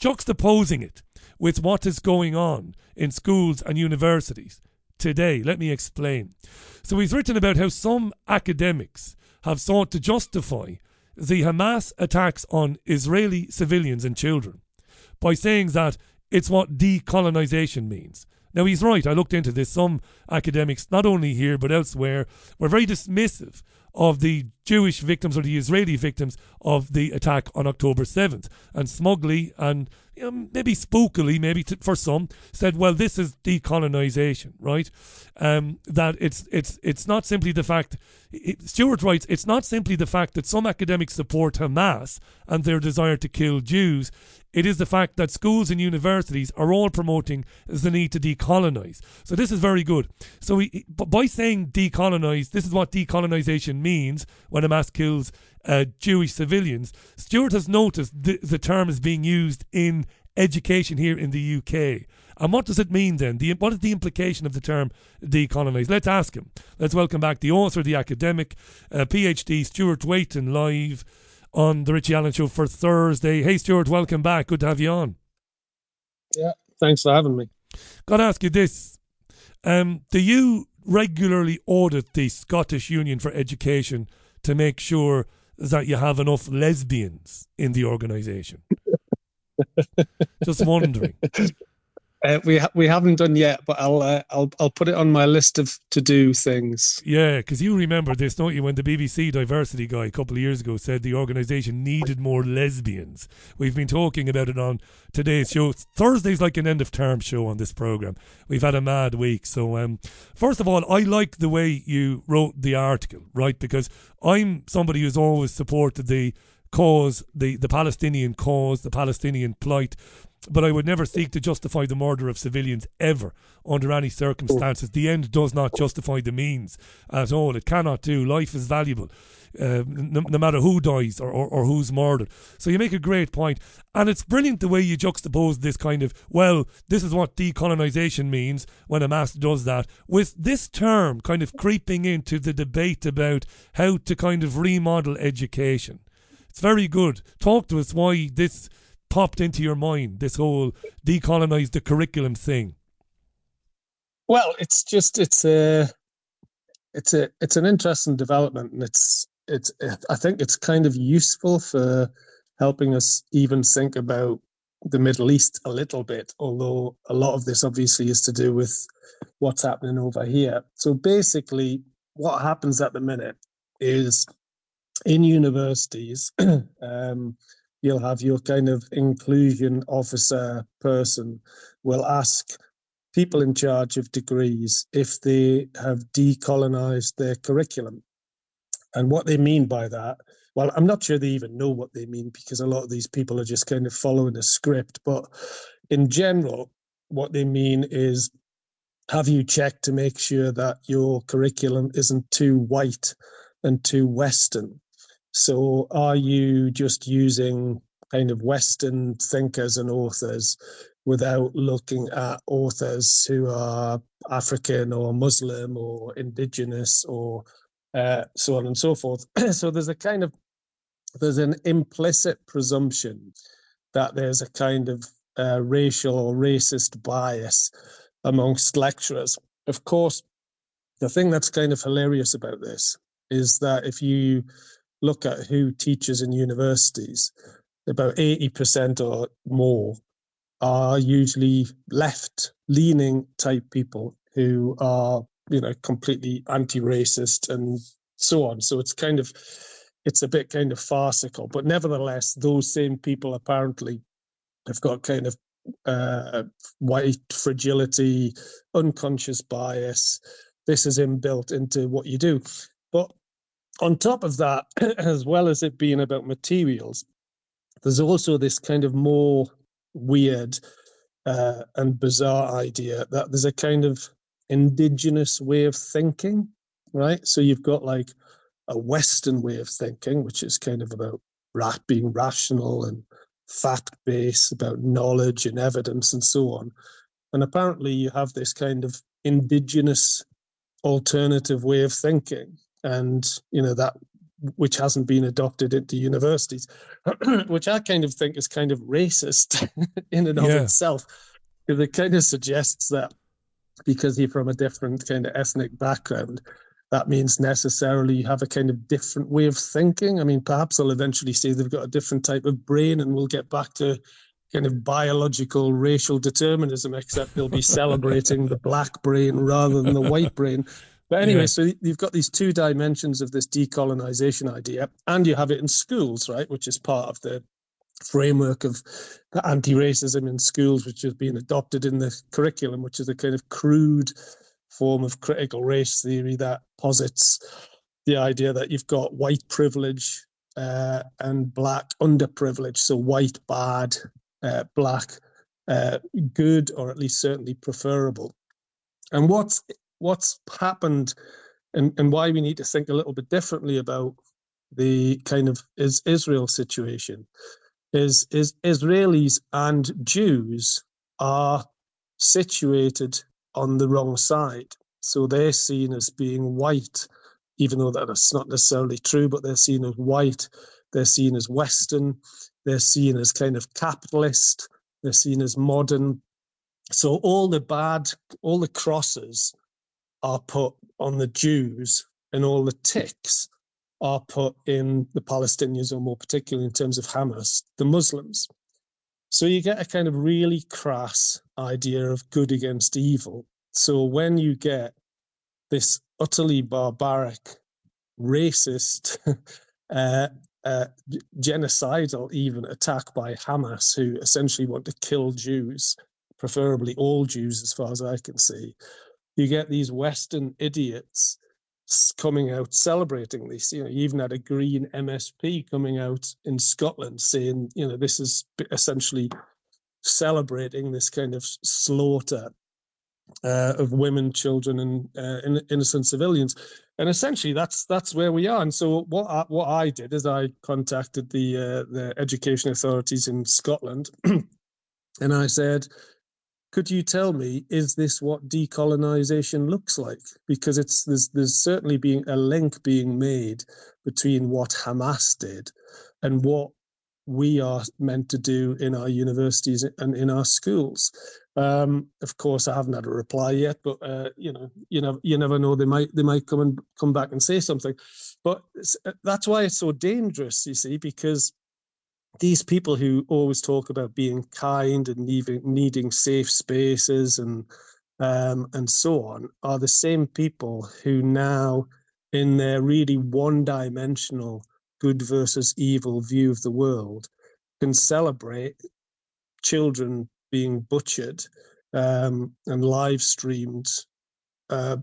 juxtaposing it with what is going on in schools and universities today. Let me explain. So he's written about how some academics have sought to justify the Hamas attacks on Israeli civilians and children by saying that it's what decolonisation means. Now, he's right. I looked into this. Some academics, not only here but elsewhere, were very dismissive of the Jewish victims or the Israeli victims of the attack on October 7th. And smugly and maybe spookily, maybe for some, said, well, this is decolonisation, right? That it's not simply the fact... Stuart writes, it's not simply the fact that some academics support Hamas and their desire to kill Jews. It is the fact that schools and universities are all promoting the need to decolonise. So this is very good. So by saying decolonise, this is what decolonisation means when Hamas kills Jewish civilians. Stuart has noticed the term is being used in education here in the UK. And what does it mean then? What is the implication of the term decolonise? Let's ask him. Let's welcome back the author, the academic, PhD Stuart Waiton, live on the Richie Allen Show for Thursday. Hey, Stuart, welcome back. Good to have you on. Yeah, thanks for having me. Got to ask you this. Do you regularly audit the Scottish Union for Education to make sure that you have enough lesbians in the organisation? Just wondering. We haven't done yet, but I'll put it on my list of to-do things. Yeah, because you remember this, don't you, when the BBC diversity guy a couple of years ago said the organisation needed more lesbians. We've been talking about it on today's show. Thursday's like an end-of-term show on this programme. We've had a mad week. So, first of all, I like the way you wrote the article, right? Because I'm somebody who's always supported the cause, the Palestinian cause, the Palestinian plight, but I would never seek to justify the murder of civilians ever under any circumstances. The end does not justify the means at all. It cannot do. Life is valuable, no matter who dies or who's murdered. So you make a great point. And it's brilliant the way you juxtapose this kind of, well, this is what decolonisation means when Hamas does that, with this term kind of creeping into the debate about how to kind of remodel education. It's very good. Talk to us why this popped into your mind, this whole decolonise the curriculum thing. Well, it's an interesting development, and I think it's kind of useful for helping us even think about the Middle East a little bit, although a lot of this obviously is to do with what's happening over here. So basically what happens at the minute is in universities, you'll have your kind of inclusion officer person will ask people in charge of degrees if they have decolonised their curriculum. And what they mean by that, well, I'm not sure they even know what they mean, because a lot of these people are just kind of following a script. But in general, what they mean is, have you checked to make sure that your curriculum isn't too white and too Western? So are you just using kind of Western thinkers and authors without looking at authors who are African or Muslim or indigenous or so on and so forth? So there's an implicit presumption that there's a kind of racial or racist bias amongst lecturers. Of course, the thing that's kind of hilarious about this is that if you look at who teaches in universities, about 80% or more are usually left-leaning type people who are, completely anti-racist and so on. So it's a bit kind of farcical, but nevertheless, those same people apparently have got kind of white fragility, unconscious bias. This is inbuilt into what you do. But on top of that, as well as it being about materials, there's also this kind of more weird and bizarre idea that there's a kind of indigenous way of thinking, right? So you've got like a Western way of thinking, which is kind of about being rational and fact-based, about knowledge and evidence and so on. And apparently you have this kind of indigenous alternative way of thinking, and that which hasn't been adopted into universities, which I kind of think is kind of racist in and of itself. It kind of suggests that because you're from a different kind of ethnic background, that means necessarily you have a kind of different way of thinking. I mean, perhaps they'll eventually say they've got a different type of brain and we'll get back to kind of biological racial determinism, except they'll be celebrating the black brain rather than the white brain. But anyway, so you've got these two dimensions of this decolonization idea, and you have it in schools, right, which is part of the framework of the anti-racism in schools, which has been adopted in the curriculum, which is a kind of crude form of critical race theory that posits the idea that you've got white privilege and black underprivilege. So white bad, black good, or at least certainly preferable. And what's happened and why we need to think a little bit differently about the kind of Israel situation is Israelis and Jews are situated on the wrong side. So they're seen as being white, even though that's not necessarily true, but they're seen as white, they're seen as Western, they're seen as kind of capitalist, they're seen as modern. So all the bad, all the crosses are put on the Jews, and all the ticks are put in the Palestinians, or more particularly in terms of Hamas, the Muslims. So you get a kind of really crass idea of good against evil. So when you get this utterly barbaric, racist, genocidal even attack by Hamas, who essentially want to kill Jews, preferably all Jews as far as I can see, you get these Western idiots coming out celebrating this. You know, you even had a green MSP coming out in Scotland saying, you know, this is essentially celebrating this kind of slaughter of women, children, and innocent civilians. And essentially, that's where we are. And so what I did is I contacted the education authorities in Scotland, and I said, could you tell me, is this what decolonization looks like? Because there's certainly being a link being made between what Hamas did and what we are meant to do in our universities and in our schools. Of course, I haven't had a reply yet, but you never know. They might come back and say something. But that's why it's so dangerous, you see, because these people who always talk about being kind and needing safe spaces and so on are the same people who now, in their really one-dimensional good versus evil view of the world, can celebrate children being butchered and live streamed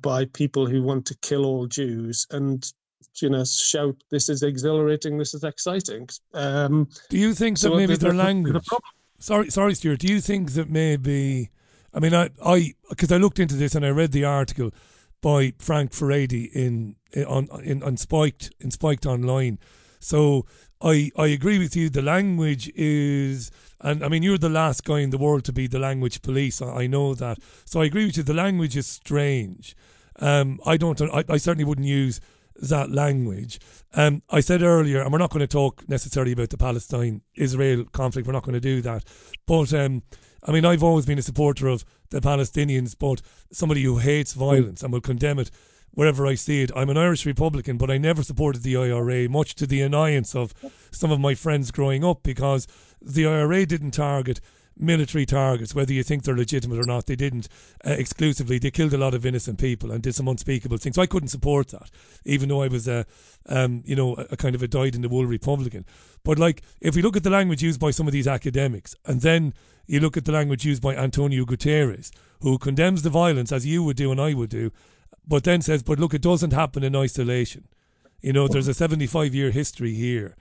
by people who want to kill all Jews and, you know, shout, this is exhilarating, this is exciting. Do you think that maybe their language... Sorry, Stuart. Do you think that maybe... I mean, because I looked into this and I read the article by Frank Ferrady on Spiked Online. So I agree with you. The language is... And I mean, you're the last guy in the world to be the language police. I know that. So I agree with you. The language is strange. I certainly wouldn't use that language. I said earlier, and we're not going to talk necessarily about the Palestine-Israel conflict, we're not going to do that, but I mean, I've always been a supporter of the Palestinians, but somebody who hates violence and will condemn it wherever I see it. I'm an Irish Republican, but I never supported the IRA, much to the annoyance of some of my friends growing up, because the IRA didn't target military targets, whether you think they're legitimate or not. They didn't exclusively. They killed a lot of innocent people and did some unspeakable things. So I couldn't support that, even though I was a kind of a dyed-in-the-wool Republican. But like, if you look at the language used by some of these academics, and then you look at the language used by Antonio Guterres, who condemns the violence as you would do and I would do, but then says, but look, it doesn't happen in isolation. You know, there's a 75-year history here.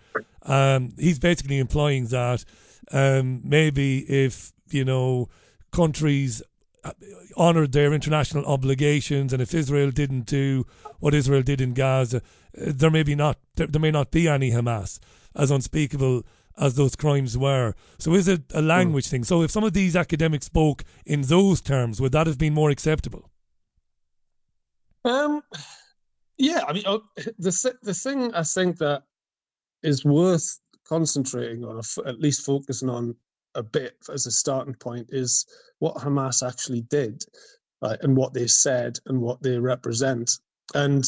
He's basically implying that maybe if, you know, countries honoured their international obligations, and if Israel didn't do what Israel did in Gaza, there may not be any Hamas, as unspeakable as those crimes were. So is it a language thing? So if some of these academics spoke in those terms, would that have been more acceptable? Yeah, I mean, the thing I think that is worth concentrating on, or at least focusing on a bit as a starting point, is what Hamas actually did, right, and what they said and what they represent. And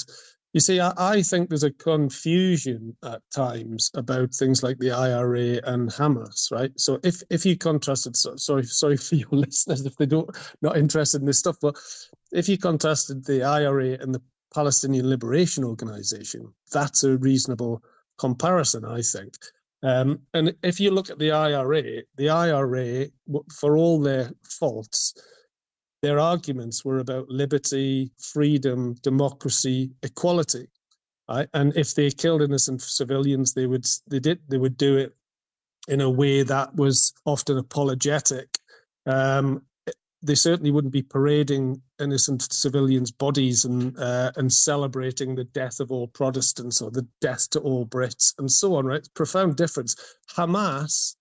you see, I think there's a confusion at times about things like the IRA and Hamas, right? So if you contrasted, sorry for your listeners if they don't not interested in this stuff, but if you contrasted the IRA and the Palestinian Liberation Organization, that's a reasonable comparison, I think. And if you look at the IRA, for all their faults, their arguments were about liberty, freedom, democracy, equality, right? And if they killed innocent civilians, they would do it in a way that was often apologetic. They certainly wouldn't be parading innocent civilians' bodies and celebrating the death of all Protestants or the death to all Brits and so on, right? Profound difference. Hamas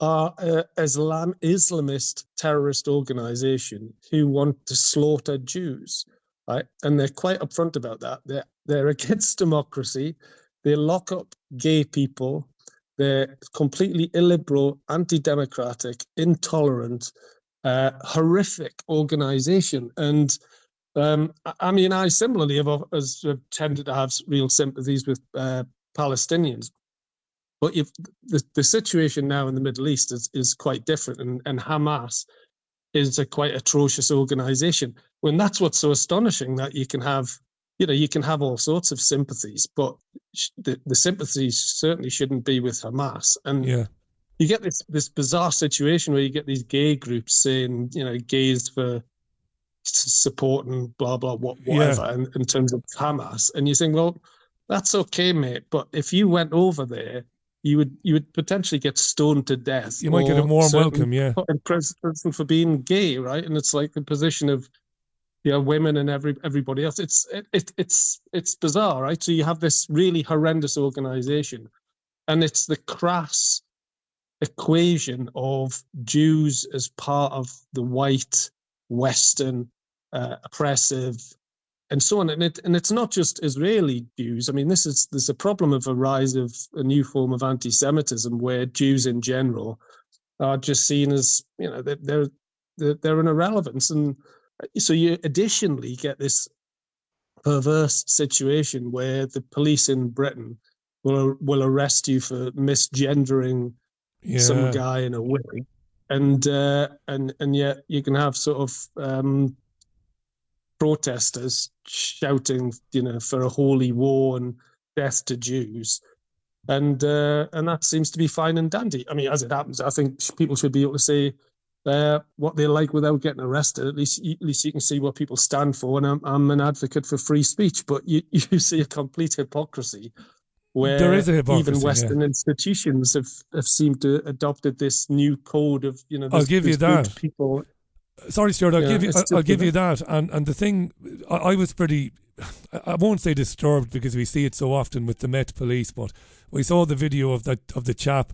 are an Islamist terrorist organization who want to slaughter Jews, right? And they're quite upfront about that. They're against democracy. They lock up gay people. They're completely illiberal, anti-democratic, intolerant, horrific organization. And I mean, I similarly have tended to have real sympathies with Palestinians, but the situation now in the Middle East is quite different, and Hamas is a quite atrocious organization. When that's what's so astonishing, that you can have all sorts of sympathies, but the sympathies certainly shouldn't be with Hamas. And yeah. You get this bizarre situation where you get these gay groups saying, you know, gays for supporting blah, blah, whatever, yeah. in terms of Hamas. And you think, well, that's okay, mate. But if you went over there, you would potentially get stoned to death. You might get a warm welcome, yeah. In prison for being gay, right? And it's like the position of, you know, women and everybody else. It's bizarre, right? So you have this really horrendous organisation, and it's the crass equation of Jews as part of the white, Western, oppressive, and so on. And it's not just Israeli Jews. I mean, there's a problem of a rise of a new form of anti-Semitism where Jews in general are just seen as, you know, they're an irrelevance. And so you additionally get this perverse situation where the police in Britain will arrest you for misgendering, yeah, some guy in a wig, and yet you can have sort of protesters shouting, you know, for a holy war and death to Jews, and that seems to be fine and dandy. I mean, as it happens, I think people should be able to say what they like without getting arrested. At least you can see what people stand for, and I'm an advocate for free speech. But you see a complete hypocrisy. Where there is a hypocrisy, even Western, yeah, institutions have seemed to adopted this new code of, you know, this, I'll give you that. People. Sorry, Stuart, I'll give you that. And the thing, I was pretty, I won't say disturbed because we see it so often with the Met Police, but we saw the video of the chap,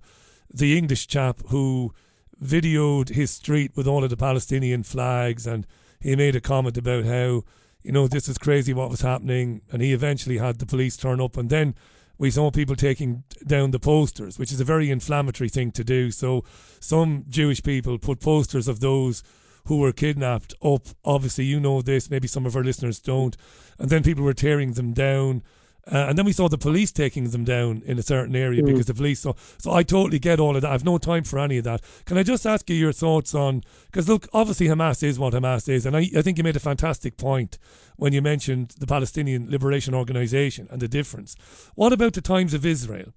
the English chap who videoed his street with all of the Palestinian flags, and he made a comment about how, you know, this is crazy what was happening, and he eventually had the police turn up, and then we saw people taking down the posters, which is a very inflammatory thing to do. So some Jewish people put posters of those who were kidnapped up. Obviously, you know this. Maybe some of our listeners don't. And then people were tearing them down. And then we saw the police taking them down in a certain area, because the police saw. So I totally get all of that. I've no time for any of that. Can I just ask you your thoughts on... Because, look, obviously Hamas is what Hamas is. And I think you made a fantastic point when you mentioned the Palestinian Liberation Organization and the difference. What about the Times of Israel,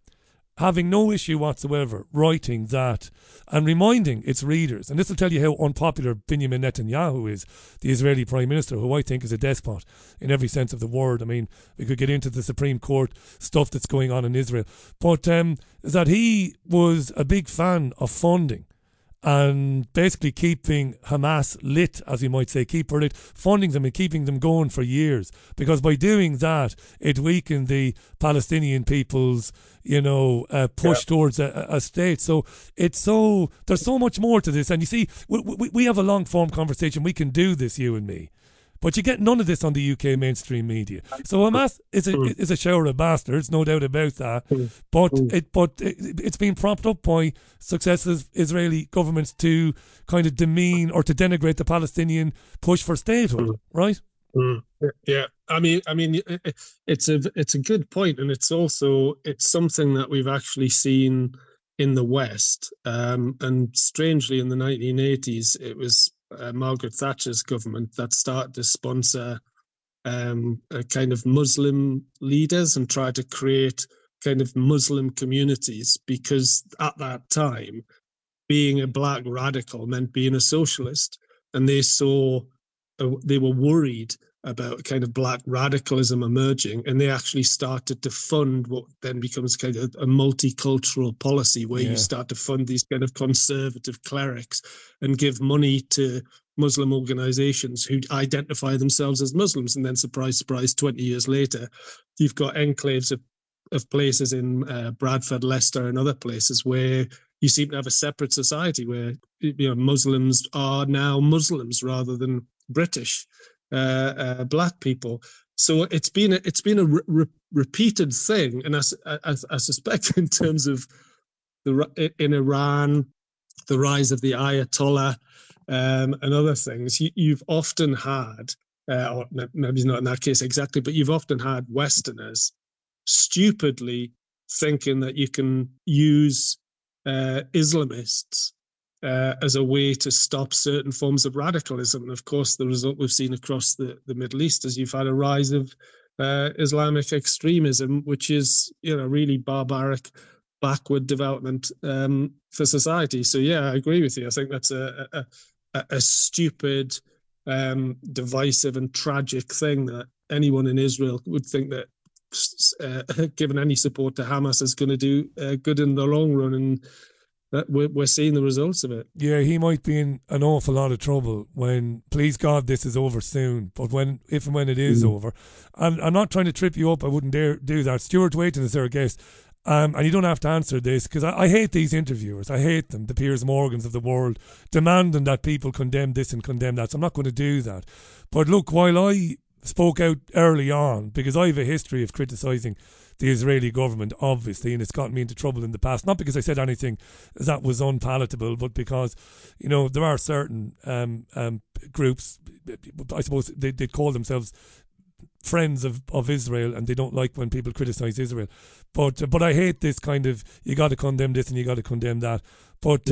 having no issue whatsoever writing that and reminding its readers, and this will tell you how unpopular Benjamin Netanyahu is, the Israeli Prime Minister, who I think is a despot in every sense of the word. I mean, we could get into the Supreme Court stuff that's going on in Israel, but that he was a big fan of funding and basically keeping Hamas lit, as you might say, keep her lit, funding them and keeping them going for years, because by doing that, it weakened the Palestinian people's, you know, push, yeah, towards a state. So it's so, there's so much more to this, and you see, we have a long form conversation. We can do this, you and me, but you get none of this on the UK mainstream media. So Hamas is a shower of bastards, no doubt about that. But it's been propped up by successive Israeli governments to kind of demean or to denigrate the Palestinian push for statehood, right? Yeah, I mean, it's a good point, and it's also something that we've actually seen in the West. And strangely, in the 1980s, it was Margaret Thatcher's government that started to sponsor a kind of Muslim leaders and try to create kind of Muslim communities, because at that time, being a black radical meant being a socialist, and they saw. They were worried about kind of black radicalism emerging, and they actually started to fund what then becomes kind of a multicultural policy, where you start to fund these kind of conservative clerics and give money to Muslim organizations who identify themselves as Muslims. And then, surprise, surprise, 20 years later, you've got enclaves of places in Bradford, Leicester, and other places where you seem to have a separate society, where, you know, Muslims are now Muslims rather than British black people. So it's been a repeated thing, and I suspect in terms of in Iran, the rise of the Ayatollah and other things, you've often had, or maybe not in that case exactly, but you've often had Westerners stupidly thinking that you can use Islamists as a way to stop certain forms of radicalism. And of course, the result we've seen across the Middle East is you've had a rise of Islamic extremism, which is, you know, really barbaric, backward development for society. So, yeah, I agree with you. I think that's a stupid, divisive and tragic thing that anyone in Israel would think that giving any support to Hamas is going to do good in the long run. And we're seeing the results of it. Yeah, he might be in an awful lot of trouble when, please God, this is over soon. But when, if and when it is over, and I'm not trying to trip you up, I wouldn't dare do that. Stuart Waiton is our guest, and you don't have to answer this, because I hate these interviewers. I hate them, the Piers Morgans of the world, demanding that people condemn this and condemn that. So I'm not going to do that. But look, while I spoke out early on, because I have a history of criticising the Israeli government, obviously, and it's gotten me into trouble in the past, not because I said anything that was unpalatable, but because, you know, there are certain groups, I suppose they call themselves friends of Israel, and they don't like when people criticise Israel. But I hate this kind of, you got to condemn this and you got to condemn that. But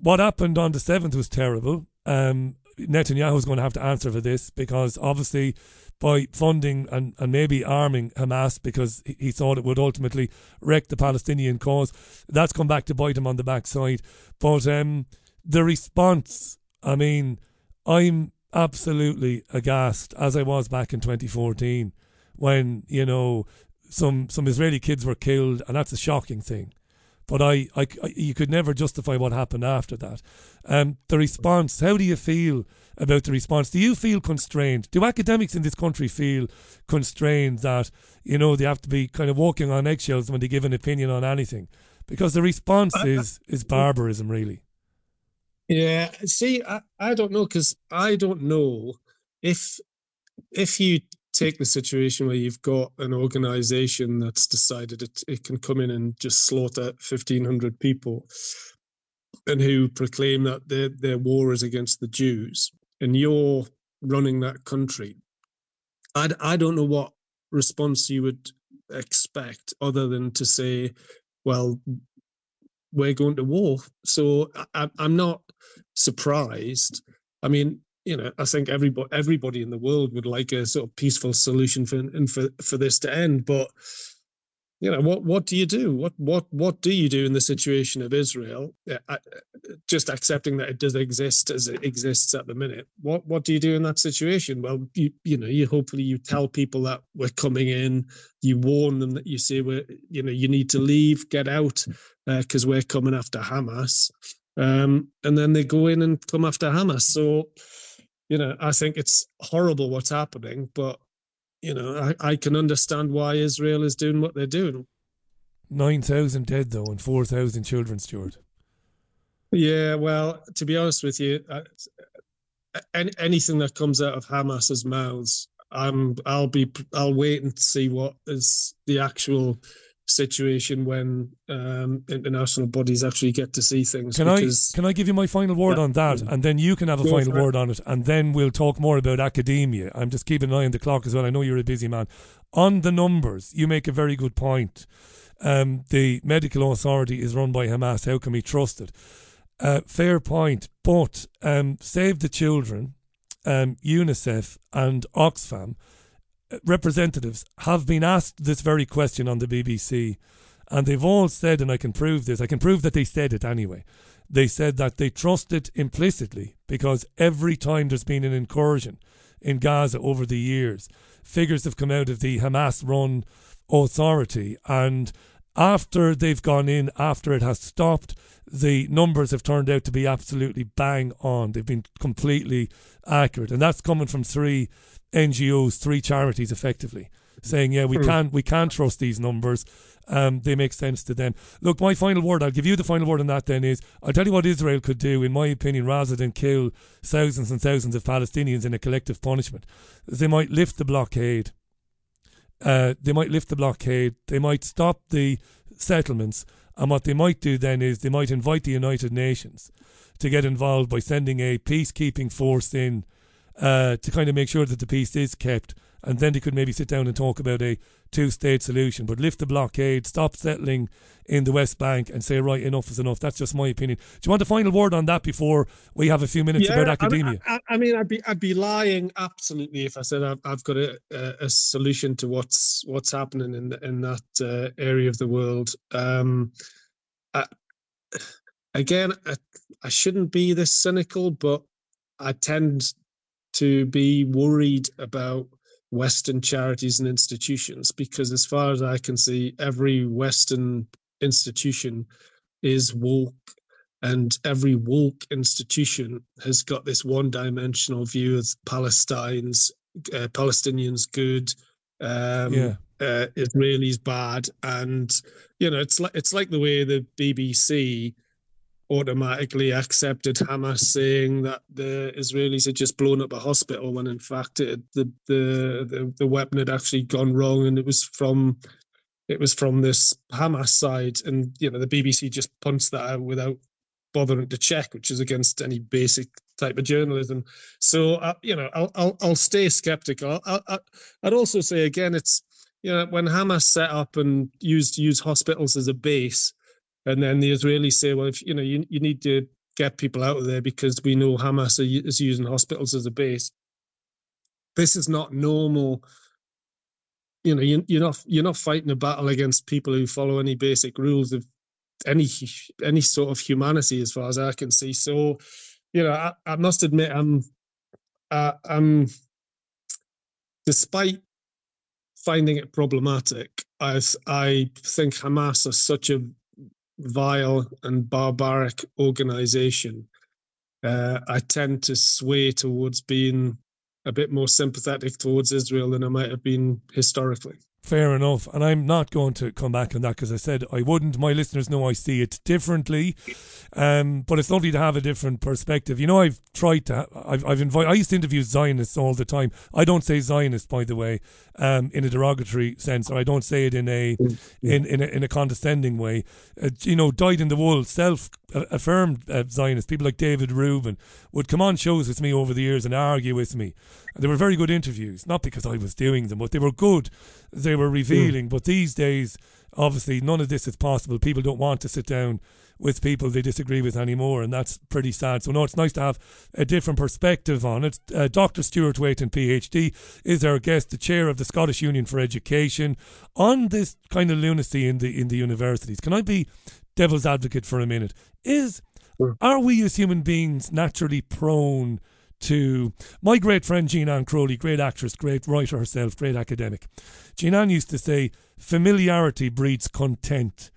what happened on the 7th was terrible. Netanyahu's going to have to answer for this, because obviously by funding and maybe arming Hamas, because he thought it would ultimately wreck the Palestinian cause, that's come back to bite him on the backside. But the response, I mean, I'm absolutely aghast, as I was back in 2014 when, you know, some Israeli kids were killed, and that's a shocking thing. But you could never justify what happened after that. The response, how do you feel about the response? Do you feel constrained? Do academics in this country feel constrained that, you know, they have to be kind of walking on eggshells when they give an opinion on anything? Because the response is barbarism, really. Yeah, see, I don't know, because I don't know if you take the situation where you've got an organisation that's decided it can come in and just slaughter 1,500 people, and who proclaim that their war is against the Jews, and you're running that country. I don't know what response you would expect, other than to say, well, we're going to war. So I'm not surprised. I mean, you know, I think everybody in the world would like a sort of peaceful solution for this to end. But, you know, what do you do? What do you do in the situation of Israel? Just accepting that it does exist as it exists at the minute. What do you do in that situation? Well, you hopefully you tell people that we're coming in. You warn them that you say you need to leave, get out, because we're coming after Hamas. And then they go in and come after Hamas. So, you know, I think it's horrible what's happening, but, you know, I can understand why Israel is doing what they're doing. 9,000 dead, though, and 4,000 children, Stuart. Yeah, well, to be honest with you, anything that comes out of Hamas's mouths, I'll wait and see what is the actual situation when international bodies actually get to see things. Can I give you my final word on that, and then you can have a final word on it, and then we'll talk more about academia. I'm just keeping an eye on the clock as well. I know you're a busy man. On the numbers, you make a very good point. The medical authority is run by Hamas. How can we trust it? Fair point. But Save the Children, UNICEF and Oxfam representatives have been asked this very question on the BBC, and they've all said, and I can prove this, I can prove that they said it anyway, they said that they trust it implicitly because every time there's been an incursion in Gaza over the years, figures have come out of the Hamas-run authority, and after they've gone in, after it has stopped, the numbers have turned out to be absolutely bang on. They've been completely accurate, and that's coming from three NGOs, three charities, effectively saying, "Yeah, we can't trust these numbers. They make sense to them." Look, my final word. I'll give you the final word on that. Then is I'll tell you what Israel could do, in my opinion, rather than kill thousands and thousands of Palestinians in a collective punishment. They might lift the blockade. They might stop the settlements. And what they might do then is they might invite the United Nations to get involved by sending a peacekeeping force in to kind of make sure that the peace is kept. And then they could maybe sit down and talk about a two-state solution. But lift the blockade, stop settling in the West Bank, and say, right, enough is enough. That's just my opinion. Do you want a final word on that before we have a few minutes about academia? I mean, I'd be lying absolutely if I said I've got a solution to what's happening in that area of the world. I shouldn't be this cynical, but I tend to be worried about Western charities and institutions, because as far as I can see, every Western institution is woke, and every woke institution has got this one-dimensional view of Palestinians good, Israelis bad, and you know it's like the way the BBC automatically accepted Hamas saying that the Israelis had just blown up a hospital, when in fact the weapon had actually gone wrong, and it was from this Hamas side, and you know the BBC just punched that out without bothering to check, which is against any basic type of journalism. So I'll stay skeptical. I'd also say again, it's when Hamas set up and used hospitals as a base. And then the Israelis say, well, if, you need to get people out of there because we know Hamas is using hospitals as a base. This is not normal. You're not fighting a battle against people who follow any basic rules of any sort of humanity, as far as I can see. So, I must admit, I'm despite finding it problematic, I think Hamas is such a vile and barbaric organization, I tend to sway towards being a bit more sympathetic towards Israel than I might have been historically. Fair enough, and I'm not going to come back on that, because I said I wouldn't. My listeners know I see it differently, but it's lovely to have a different perspective. I've tried to. I used to interview Zionists all the time. I don't say Zionist, by the way, in a derogatory sense, or I don't say it in a condescending way. Dyed in the wool, self-affirmed Zionists, people like David Rubin would come on shows with me over the years and argue with me. And they were very good interviews, not because I was doing them, but they were good. They were revealing, but these days, obviously, none of this is possible. People don't want to sit down with people they disagree with anymore, and that's pretty sad. So, no, it's nice to have a different perspective on it. Dr. Stuart Waiton, PhD, is our guest, the chair of the Scottish Union for Education, on this kind of lunacy in the universities. Can I be devil's advocate for a minute? Are we as human beings naturally prone to... My great friend Jean Ann Crowley, great actress, great writer herself, great academic. Jean Ann used to say, familiarity breeds content.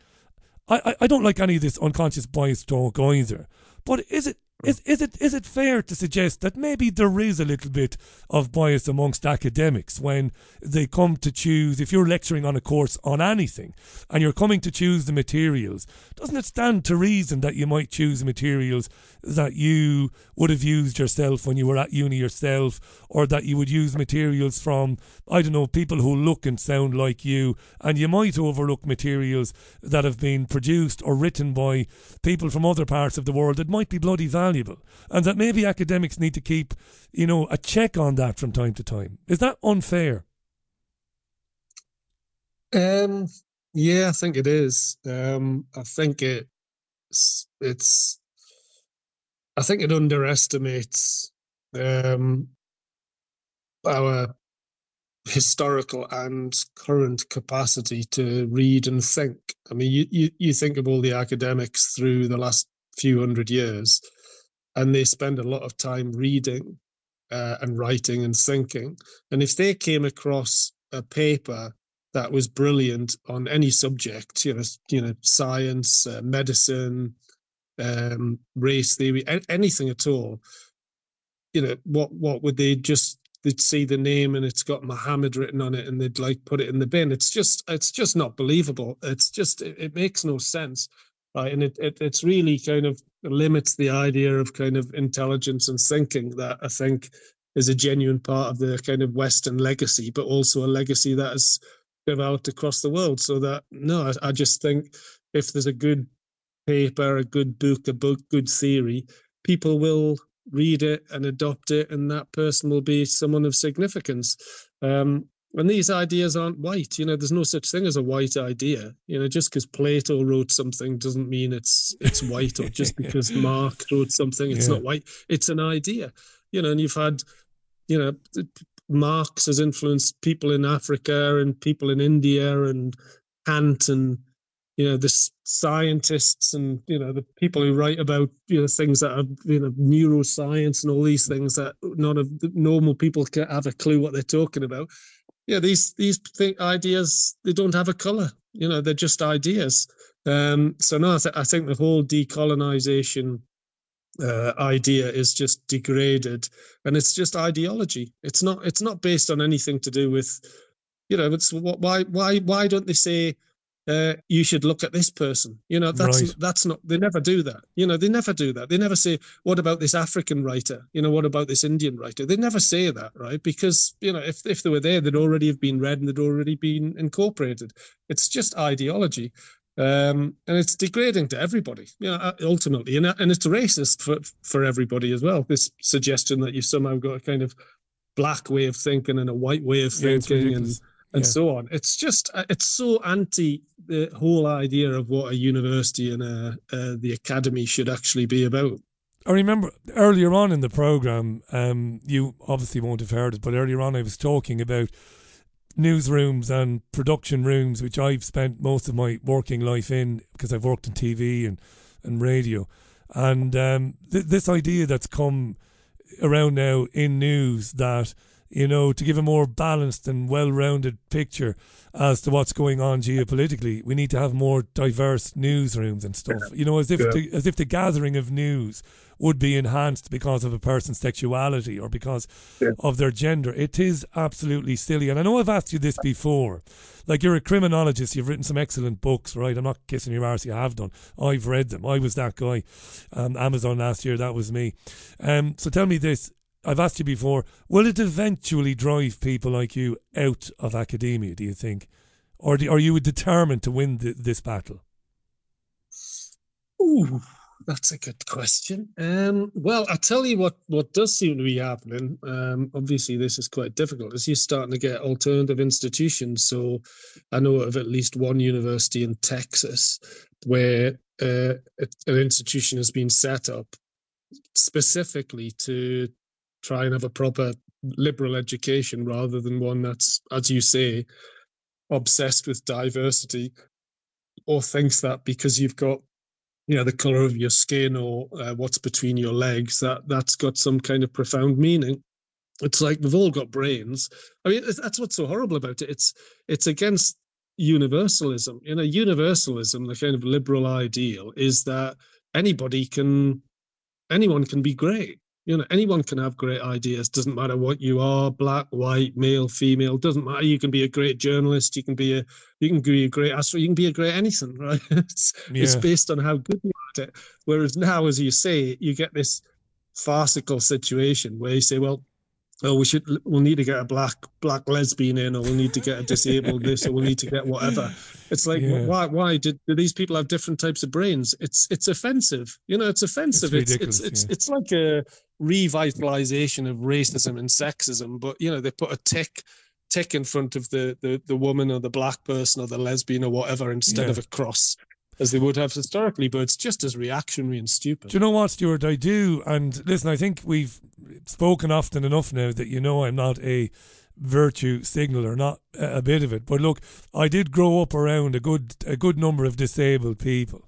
I don't like any of this unconscious bias talk either. But is it Is it fair to suggest that maybe there is a little bit of bias amongst academics when they come to choose, if you're lecturing on a course on anything and you're coming to choose the materials, doesn't it stand to reason that you might choose materials that you would have used yourself when you were at uni yourself, or that you would use materials from, I don't know, people who look and sound like you, and you might overlook materials that have been produced or written by people from other parts of the world that might be bloody valuable, and that maybe academics need to keep, you know, a check on that from time to time. Is that unfair? Yeah, I think it is. I think it underestimates our historical and current capacity to read and think. I mean, you think of all the academics through the last few hundred years, and they spend a lot of time reading and writing and thinking. And if they came across a paper that was brilliant on any subject, you know, science, medicine, race theory, anything at all, you know, what would they just? They'd see the name and it's got Muhammad written on it, and they'd like put it in the bin. It's just not believable. It makes no sense. Right. And it's really kind of limits the idea of kind of intelligence and thinking that I think is a genuine part of the kind of Western legacy, but also a legacy that is developed across the world. So that, no, I just think if there's a good paper, a good book, good theory, people will read it and adopt it, and that person will be someone of significance. And these ideas aren't white. You know, there's no such thing as a white idea. You know, just because Plato wrote something doesn't mean it's white, or just because Marx wrote something, it's not white. It's an idea. You know, and you've had, you know, Marx has influenced people in Africa and people in India, and Kant, and, you know, the scientists, and, you know, the people who write about, you know, things that are, you know, neuroscience and all these things that none of the normal people can have a clue what they're talking about. Yeah, these ideas, they don't have a colour. You know, they're just ideas. So no, I think the whole decolonization idea is just degraded, and it's just ideology. It's not based on anything to do with, you know, it's why don't they say you should look at this person? You know, that's not, they never do that. You know, they never do that. They never say, what about this African writer? You know, what about this Indian writer? They never say that, right? Because, you know, if they were there, they'd already have been read and they'd already been incorporated. It's just ideology. And it's degrading to everybody, you know, ultimately. And it's racist for everybody as well. This suggestion that you've somehow got a kind of black way of thinking and a white way of thinking and so on. It's just, it's so anti the whole idea of what a university and the academy should actually be about. I remember earlier on in the programme, you obviously won't have heard it, but earlier on I was talking about newsrooms and production rooms, which I've spent most of my working life in, because I've worked in TV and radio. And this idea that's come around now in news that, you know, to give a more balanced and well-rounded picture as to what's going on geopolitically, we need to have more diverse newsrooms and stuff. You know, as if the gathering of news would be enhanced because of a person's sexuality or because of their gender. It is absolutely silly. And I know I've asked you this before. Like, you're a criminologist. You've written some excellent books, right? I'm not kissing your arse. You have done. I've read them. I was that guy. Amazon last year, that was me. So tell me this. I've asked you before, will it eventually drive people like you out of academia, do you think? Or are you determined to win this battle? Ooh, that's a good question. Well, I tell you what does seem to be happening, obviously this is quite difficult, is you're starting to get alternative institutions. So I know of at least one university in Texas where an institution has been set up specifically to try and have a proper liberal education rather than one that's, as you say, obsessed with diversity, or thinks that because you've got, you know, the colour of your skin or what's between your legs, that's got some kind of profound meaning. It's like we've all got brains. I mean, that's what's so horrible about it. It's against universalism. You know, universalism, the kind of liberal ideal, is that anybody can anyone can be great. You know, anyone can have great ideas. Doesn't matter what you are, black, white, male, female, doesn't matter. You can be a great journalist. You can be a great astronaut. You can be a great anything, right? It's based on how good you are at it. Whereas now, as you say, you get this farcical situation where you say, well, oh, we'll need to get a black lesbian in, or we'll need to get a disabled this, or we'll need to get whatever. It's like, why do these people have different types of brains? It's offensive. You know, it's offensive. It's like a revitalization of racism and sexism, but, you know, they put a tick in front of the woman or the black person or the lesbian or whatever instead of a cross, as they would have historically, but it's just as reactionary and stupid. Do you know what, Stuart? I do. And listen, I think we've spoken often enough now that you know I'm not a virtue signaler, not a bit of it. But look, I did grow up around a good number of disabled people.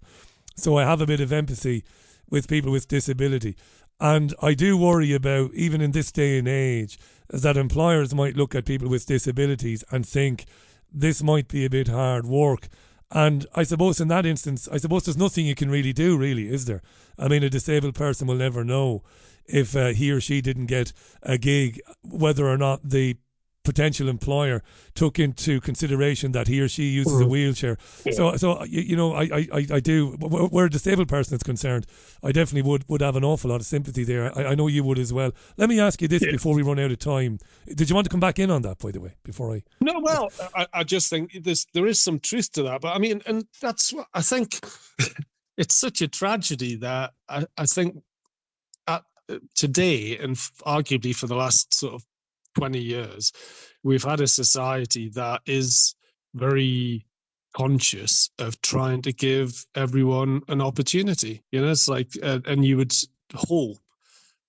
So I have a bit of empathy with people with disability. And I do worry about, even in this day and age, that employers might look at people with disabilities and think this might be a bit hard work. And I suppose in that instance, there's nothing you can really do, really, is there? I mean, a disabled person will never know if he or she didn't get a gig, whether or not the potential employer took into consideration that he or she uses a wheelchair. Yeah. So you know, I do, where a disabled person is concerned, I definitely would have an awful lot of sympathy there. I know you would as well. Let me ask you this before we run out of time. Did you want to come back in on that, by the way, before I... No, well, I just think there is some truth to that. But I mean, and that's what I think. It's such a tragedy that I think today, and arguably for the last sort of 20 years, we've had a society that is very conscious of trying to give everyone an opportunity. You know, it's like, and you would hope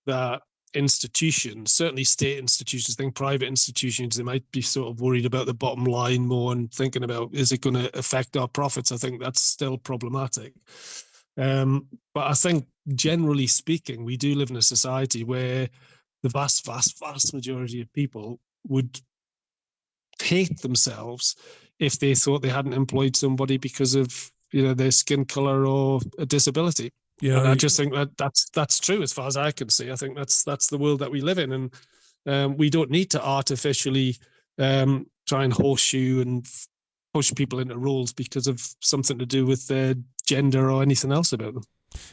that institutions, certainly state institutions, I think private institutions, they might be sort of worried about the bottom line more and thinking about, is it going to affect our profits? I think that's still problematic. But I think generally speaking, we do live in a society where the vast, vast, vast majority of people would hate themselves if they thought they hadn't employed somebody because of, you know, their skin colour or a disability. Yeah, and I just think that that's true as far as I can see. I think that's the world that we live in, and we don't need to artificially try and horseshoe and push people into roles because of something to do with their gender or anything else about them.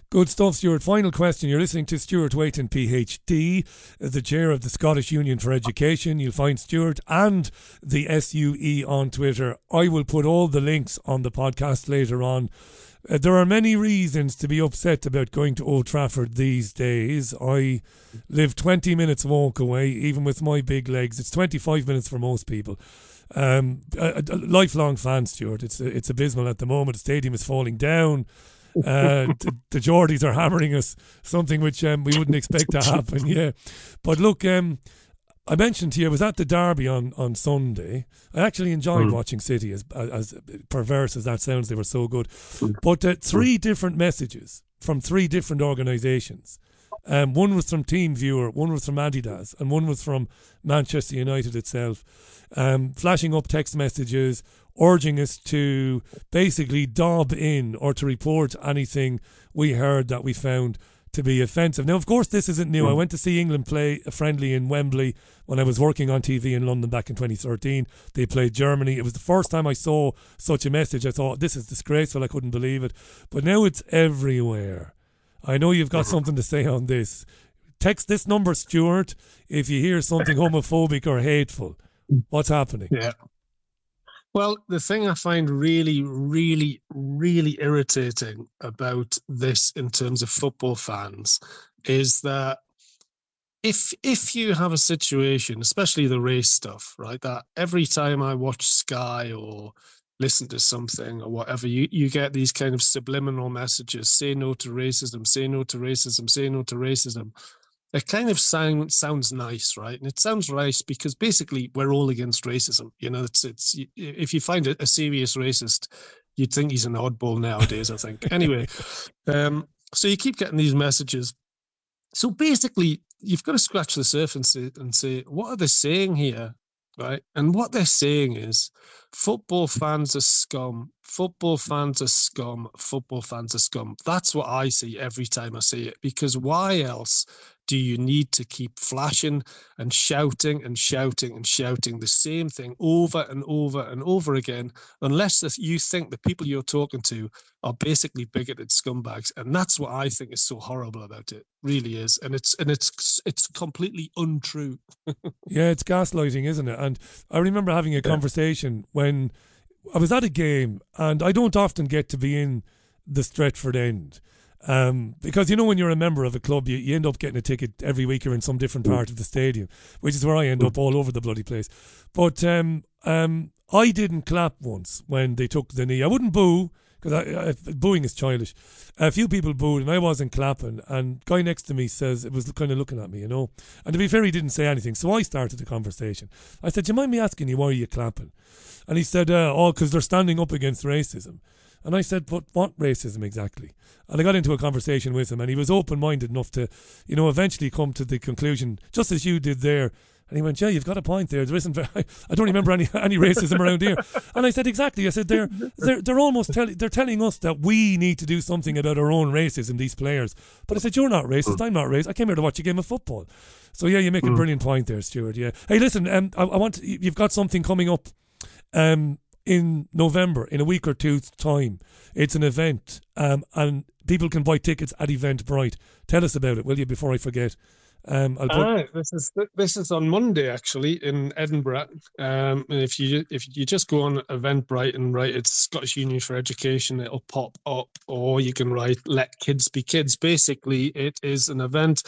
Good stuff, Stuart. Final question. You're listening to Stuart Waiton, PhD, the chair of the Scottish Union for Education. You'll find Stuart and the SUE on Twitter. I will put all the links on the podcast later on. There are many reasons to be upset about going to Old Trafford these days. I live 20 minutes walk away, even with my big legs. It's 25 minutes for most people. A lifelong fan, Stuart. It's abysmal at the moment. The stadium is falling down. The Geordies are hammering us, something which we wouldn't expect to happen, but look, I mentioned to you I was at the Derby on Sunday. I actually enjoyed watching City, as perverse as that sounds. They were so good, but three different messages from three different organisations. One was from TeamViewer, one was from Adidas, and one was from Manchester United itself, flashing up text messages urging us to basically dob in or to report anything we heard that we found to be offensive. Now, of course, this isn't new. I went to see England play a friendly in Wembley when I was working on TV in London back in 2013. They played Germany. It was the first time I saw such a message. I thought, this is disgraceful. I couldn't believe it. But now it's everywhere. I know you've got something to say on this. Text this number, Stuart, if you hear something homophobic or hateful. What's happening? Yeah. Well, the thing I find really, really, really irritating about this in terms of football fans is that if you have a situation, especially the race stuff, right, that every time I watch Sky or listen to something or whatever, you get these kind of subliminal messages, say no to racism, say no to racism, say no to racism. It kind of sounds nice, right? And it sounds nice because basically we're all against racism. You know, it's if you find a serious racist, you'd think he's an oddball nowadays, I think. Anyway, so you keep getting these messages. So basically, you've got to scratch the surface and say, what are they saying here, right? And what they're saying is Football fans are scum. Football fans are scum. Football fans are scum. That's what I see every time I see it, because why else do you need to keep flashing and shouting the same thing over and over and over again, unless you think the people you're talking to are basically bigoted scumbags? And that's what I think is so horrible about it. Really is. And it's completely untrue. Yeah, it's gaslighting, isn't it? And I remember having a conversation when I was at a game, and I don't often get to be in the Stretford end. Because, you know, when you're a member of a club, you end up getting a ticket every week. You're in some different part of the stadium, which is where I end up, all over the bloody place. But I didn't clap once when they took the knee. I wouldn't boo, because booing is childish. A few people booed, and I wasn't clapping. And guy next to me says, it was kind of looking at me, you know. And to be fair, he didn't say anything. So I started the conversation. I said, do you mind me asking you, why are you clapping? And he said, because they're standing up against racism. And I said, but what racism exactly? And I got into a conversation with him, and he was open-minded enough to, you know, eventually come to the conclusion, just as you did there. And he went, yeah, you've got a point there. There isn't. I don't remember any racism around here. And I said, exactly. I said, they're telling us that we need to do something about our own racism, these players. But I said, you're not racist. I'm not racist. I came here to watch a game of football. So yeah, you make a brilliant point there, Stuart. Yeah. Hey, listen. You've got something coming up. In November, in a week or two's time. It's an event, and people can buy tickets at Eventbrite. Tell us about it, will you, before I forget? This is on Monday, actually, in Edinburgh. And if you just go on Eventbrite and write "It's Scottish Union for Education," it'll pop up, or you can write "Let Kids Be Kids." Basically, it is an event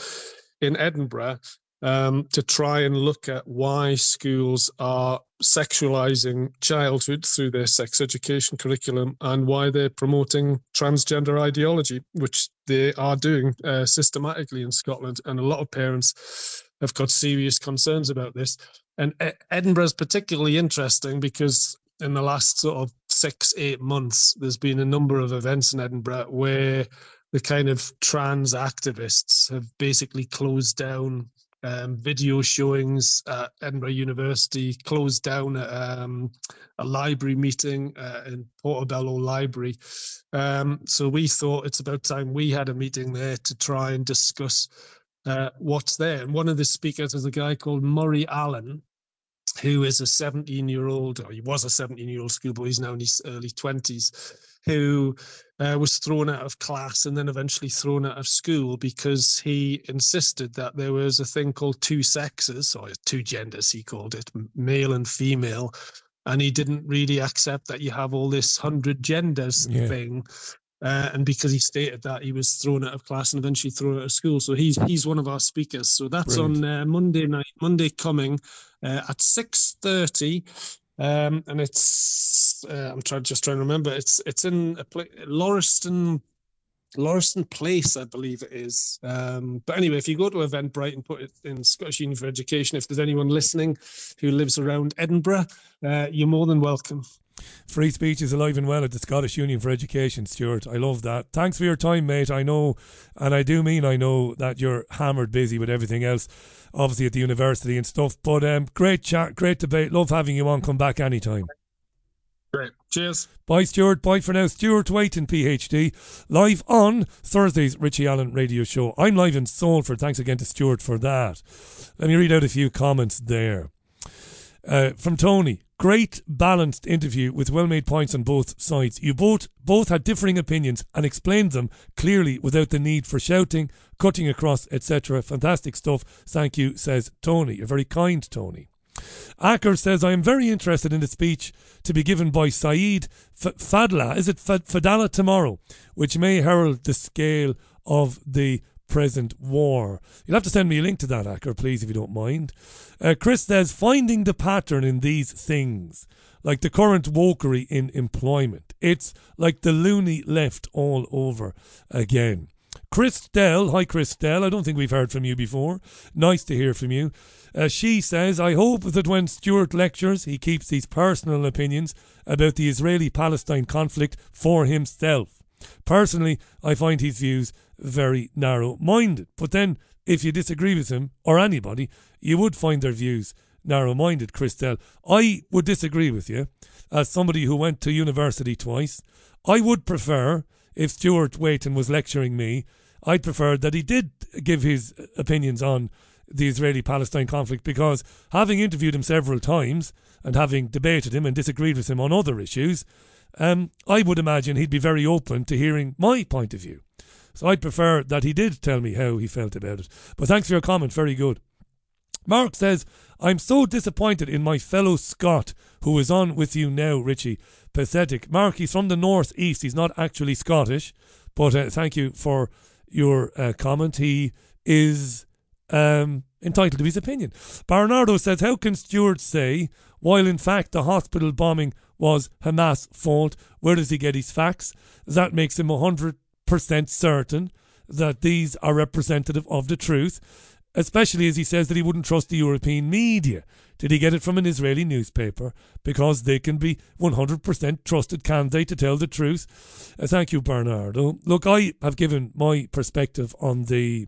in Edinburgh to try and look at why schools are sexualizing childhood through their sex education curriculum, and why they're promoting transgender ideology, which they are doing systematically in Scotland. And a lot of parents have got serious concerns about this. And Edinburgh is particularly interesting because in the last sort of 6-8 months, there's been a number of events in Edinburgh where the kind of trans activists have basically closed down video showings at Edinburgh University, closed down a library meeting in Portobello Library. So we thought it's about time we had a meeting there to try and discuss what's there. And one of the speakers is a guy called Murray Allen, who is a 17-year-old, or he was a 17-year-old schoolboy, he's now in his early 20s, who was thrown out of class and then eventually thrown out of school because he insisted that there was a thing called two sexes, or two genders, he called it, male and female, and he didn't really accept that you have all this 100 genders thing. And because he stated that, he was thrown out of class and eventually thrown out of school. So he's one of our speakers. So that's brilliant. On Monday coming at 6:30, and it's I'm trying to remember. It's in a place, Lauriston Place, I believe it is. But anyway, if you go to Eventbrite and put it in Scottish Union for Education, if there's anyone listening who lives around Edinburgh, you're more than welcome. Free speech is alive and well at the Scottish Union for Education, Stuart. I love that. Thanks for your time, mate. I know, and I do mean I know, that you're hammered busy with everything else, obviously at the university and stuff. But great chat, great debate. Love having you on. Come back anytime. Great. Cheers. Bye, Stuart. Bye for now. Stuart Waiton, PhD, live on Thursday's Richie Allen radio show. I'm live in Salford. Thanks again to Stuart for that. Let me read out a few comments there. From Tony. Great balanced interview with well-made points on both sides. You both had differing opinions and explained them clearly without the need for shouting, cutting across, etc. Fantastic stuff. Thank you, says Tony. You're very kind, Tony. Acker says, I am very interested in the speech to be given by Saeed Fadla. Is it Fadala tomorrow? Which may herald the scale of the present war. You'll have to send me a link to that, Acker, please, if you don't mind. Chris says, finding the pattern in these things, like the current wokery in employment. It's like the loony left all over again. Christelle, hi Christelle, I don't think we've heard from you before. Nice to hear from you. She says, I hope that when Stuart lectures, he keeps these personal opinions about the Israeli-Palestine conflict for himself. Personally, I find his views very narrow-minded. But then, if you disagree with him, or anybody, you would find their views narrow-minded, Christelle. I would disagree with you. As somebody who went to university twice, I would prefer, if Stuart Waiton was lecturing me, I'd prefer that he did give his opinions on the Israeli-Palestine conflict, because having interviewed him several times and having debated him and disagreed with him on other issues, I would imagine he'd be very open to hearing my point of view. So I'd prefer that he did tell me how he felt about it. But thanks for your comment, very good. Mark says, I'm so disappointed in my fellow Scot who is on with you now, Richie. Pathetic. Mark, he's from the North East. He's not actually Scottish, but thank you for your comment. He is entitled to his opinion. Bernardo says, how can Stuart say, while in fact the hospital bombing was Hamas' fault, where does he get his facts? That makes him 100% certain that these are representative of the truth, especially as he says that he wouldn't trust the European media. Did he get it from an Israeli newspaper? Because they can be 100% trusted, can they, to tell the truth? Thank you, Bernardo. Look, I have given my perspective on the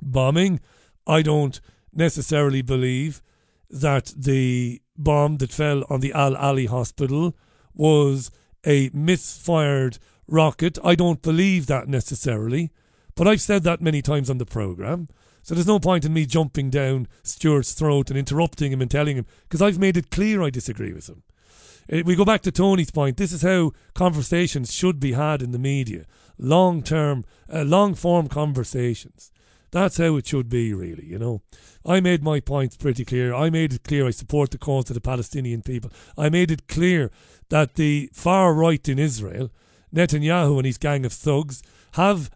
bombing. I don't necessarily believe that the bomb that fell on the Al-Ali hospital was a misfired rocket. I don't believe that necessarily, but I've said that many times on the programme. So there's no point in me jumping down Stuart's throat and interrupting him and telling him, because I've made it clear I disagree with him. We go back to Tony's point. This is how conversations should be had in the media. Long-term, long-form conversations. That's how it should be, really, you know. I made my points pretty clear. I made it clear I support the cause of the Palestinian people. I made it clear that the far right in Israel, Netanyahu and his gang of thugs, have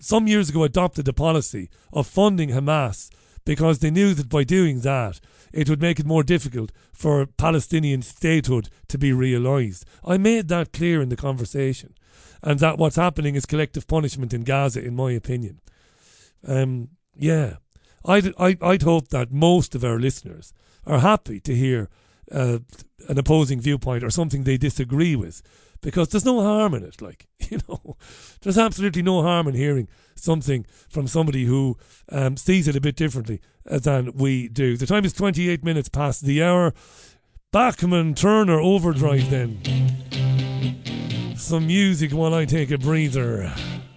some years ago adopted the policy of funding Hamas because they knew that by doing that it would make it more difficult for Palestinian statehood to be realised. I made that clear in the conversation, and that what's happening is collective punishment in Gaza, in my opinion. I'd hope that most of our listeners are happy to hear an opposing viewpoint or something they disagree with, because there's no harm in it, like, you know. There's absolutely no harm in hearing something from somebody who sees it a bit differently than we do. The time is 28 minutes past the hour. Bachman Turner Overdrive then. Some music while I take a breather.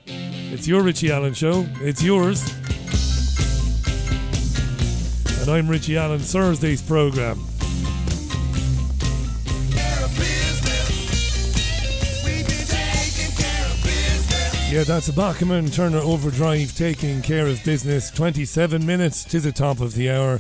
It's your Richie Allen show. It's yours. And I'm Richie Allen, Thursday's programme. Yeah, that's Bachman Turner Overdrive, taking care of business. 27 minutes to the top of the hour.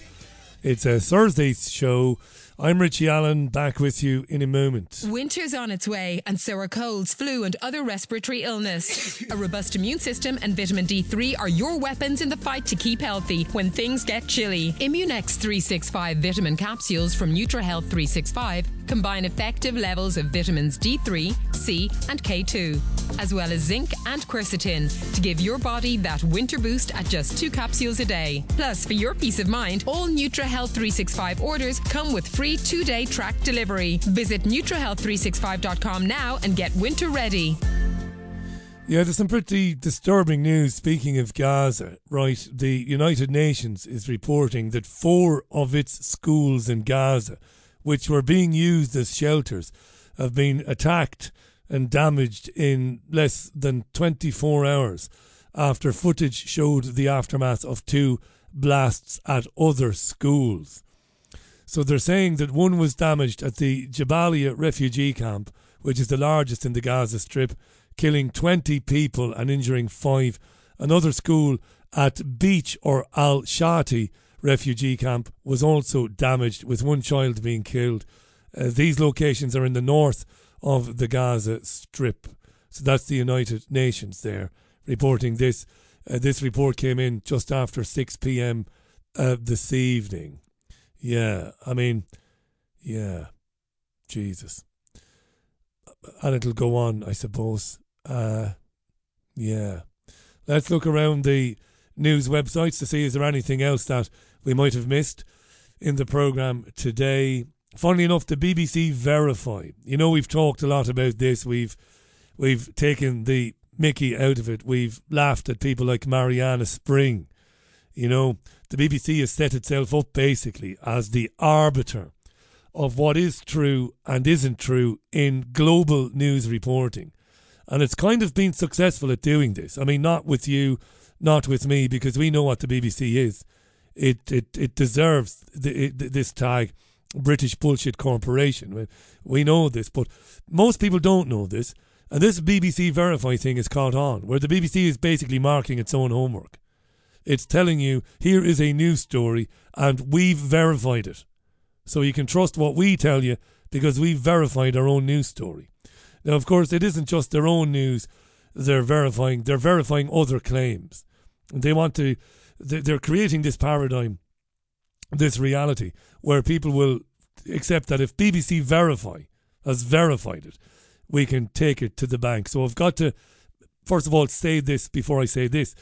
It's a Thursday's show. I'm Richie Allen, back with you in a moment. Winter's on its way, and so are colds, flu and other respiratory illness. A robust immune system and vitamin D3 are your weapons in the fight to keep healthy when things get chilly. Immunex 365 vitamin capsules from NutraHealth 365 combine effective levels of vitamins D3, C and K2, as well as zinc and quercetin, to give your body that winter boost at just 2 capsules a day. Plus, for your peace of mind, all NutraHealth 365 orders come with free 2-day track delivery. Visit NutraHealth365.com now and get winter ready. Yeah, there's some pretty disturbing news. Speaking of Gaza, right, the United Nations is reporting that 4 of its schools in Gaza, which were being used as shelters, have been attacked and damaged in less than 24 hours after footage showed the aftermath of 2 blasts at other schools. So they're saying that one was damaged at the Jabalia refugee camp, which is the largest in the Gaza Strip, killing 20 people and injuring 5. Another school at Beach or Al-Shati refugee camp was also damaged, with 1 child being killed. These locations are in the north of the Gaza Strip. So that's the United Nations there reporting this. This report came in just after 6 p.m. This evening. Yeah, I mean, yeah, Jesus. And it'll go on, I suppose. Yeah. Let's look around the news websites to see is there anything else that we might have missed in the programme today. Funnily enough, the BBC Verify. You know, we've talked a lot about this. We've taken the mickey out of it. We've laughed at people like Mariana Spring. You know, the BBC has set itself up basically as the arbiter of what is true and isn't true in global news reporting. And it's kind of been successful at doing this. I mean, not with you, not with me, because we know what the BBC is. It deserves this tag, British Bullshit Corporation. We know this, but most people don't know this. And this BBC Verify thing has caught on, where the BBC is basically marking its own homework. It's telling you, here is a news story, and we've verified it. So you can trust what we tell you, because we've verified our own news story. Now, of course, it isn't just their own news they're verifying other claims. They want to, they're creating this paradigm, this reality, where people will accept that if BBC Verify has verified it, we can take it to the bank. So I've got to, first of all, say this before I say this.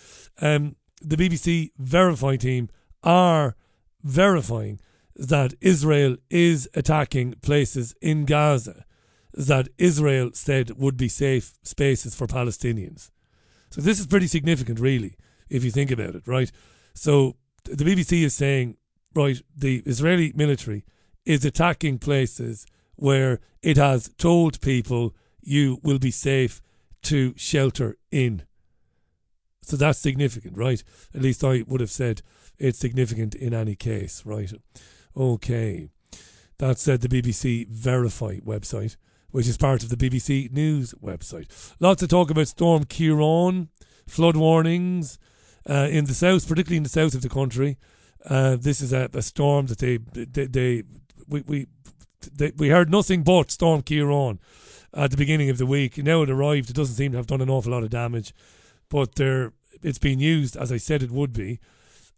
The BBC Verify team are verifying that Israel is attacking places in Gaza that Israel said would be safe spaces for Palestinians. So this is pretty significant, really, if you think about it, right? So the BBC is saying, right, the Israeli military is attacking places where it has told people you will be safe to shelter in. So that's significant, right? At least I would have said it's significant in any case, right? Okay. That said, the BBC Verify website, which is part of the BBC News website. Lots of talk about Storm Ciarán, flood warnings in the south, particularly in the south of the country. This is a storm that we heard nothing but Storm Ciarán at the beginning of the week. Now it arrived, it doesn't seem to have done an awful lot of damage, but it's being used, as I said it would be,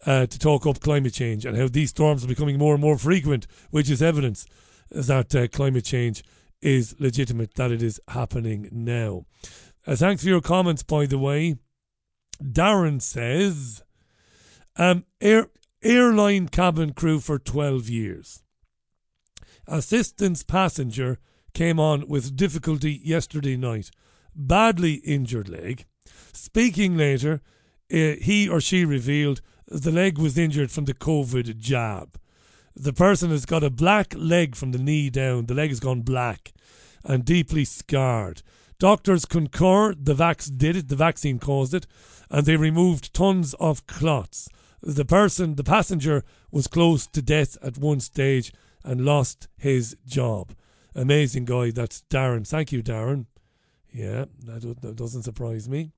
to talk up climate change and how these storms are becoming more and more frequent, which is evidence that climate change is legitimate, that it is happening now. Thanks for your comments, by the way. Darren says, airline cabin crew for 12 years. Assistance passenger came on with difficulty yesterday night. Badly injured leg. Speaking later, he or she revealed the leg was injured from the COVID jab. The person has got a black leg from the knee down. The leg has gone black and deeply scarred. Doctors concur the vax did it, the vaccine caused it, and they removed tons of clots. The passenger was close to death at one stage and lost his job. Amazing guy, that's Darren. Thank you, Darren. Yeah, that doesn't surprise me.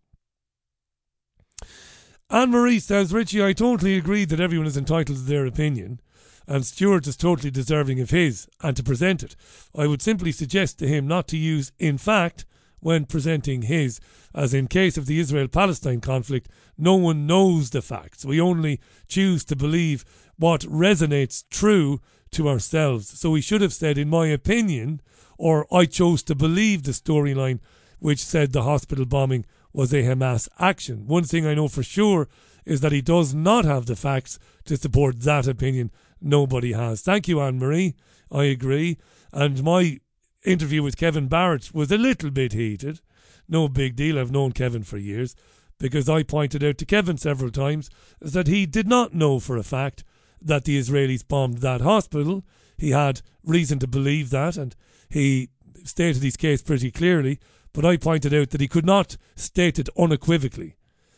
Anne-Marie says, Richie, I totally agree that everyone is entitled to their opinion, and Stuart is totally deserving of his, and to present it. I would simply suggest to him not to use in fact when presenting his, as in case of the Israel-Palestine conflict, no one knows the facts. We only choose to believe what resonates true to ourselves. So we should have said, in my opinion, or I chose to believe the storyline which said the hospital bombing was a Hamas action. One thing I know for sure is that he does not have the facts to support that opinion. Nobody has. Thank you, Anne-Marie. I agree. And my interview with Kevin Barrett was a little bit heated. No big deal. I've known Kevin for years, because I pointed out to Kevin several times that he did not know for a fact that the Israelis bombed that hospital. He had reason to believe that, and he stated his case pretty clearly. But I pointed out that he could not state it unequivocally.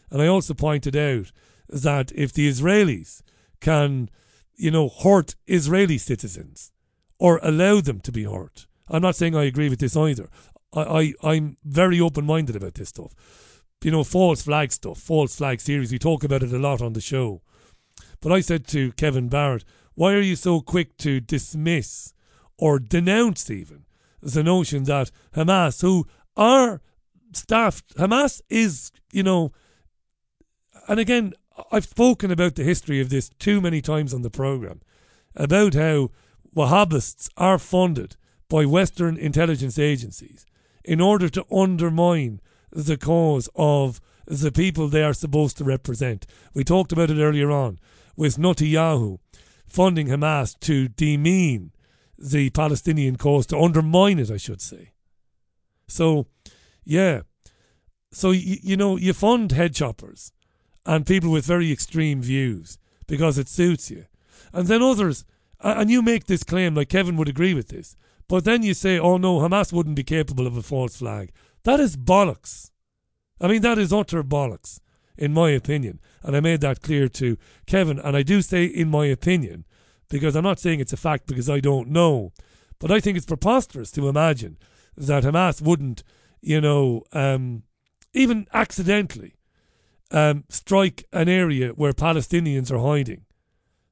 And I also pointed out that if the Israelis can, hurt Israeli citizens or allow them to be hurt. I'm not saying I agree with this either. I'm very open-minded about this stuff. False flag stuff, false flag series. We talk about it a lot on the show. But I said to Kevin Barrett, why are you so quick to dismiss or denounce even the notion that Hamas, who are staffed, Hamas is, and again, I've spoken about the history of this too many times on the programme, about how Wahhabists are funded by Western intelligence agencies in order to undermine the cause of the people they are supposed to represent. We talked about it earlier on with Netanyahu funding Hamas to demean the Palestinian cause, to undermine it, I should say. So, yeah. So, you fund head choppers and people with very extreme views because it suits you. And then others, and you make this claim, like Kevin would agree with this, but then you say, oh no, Hamas wouldn't be capable of a false flag. That is bollocks. I mean, that is utter bollocks, in my opinion. And I made that clear to Kevin. And I do say in my opinion, because I'm not saying it's a fact, because I don't know. But I think it's preposterous to imagine that Hamas wouldn't, you know, even accidentally strike an area where Palestinians are hiding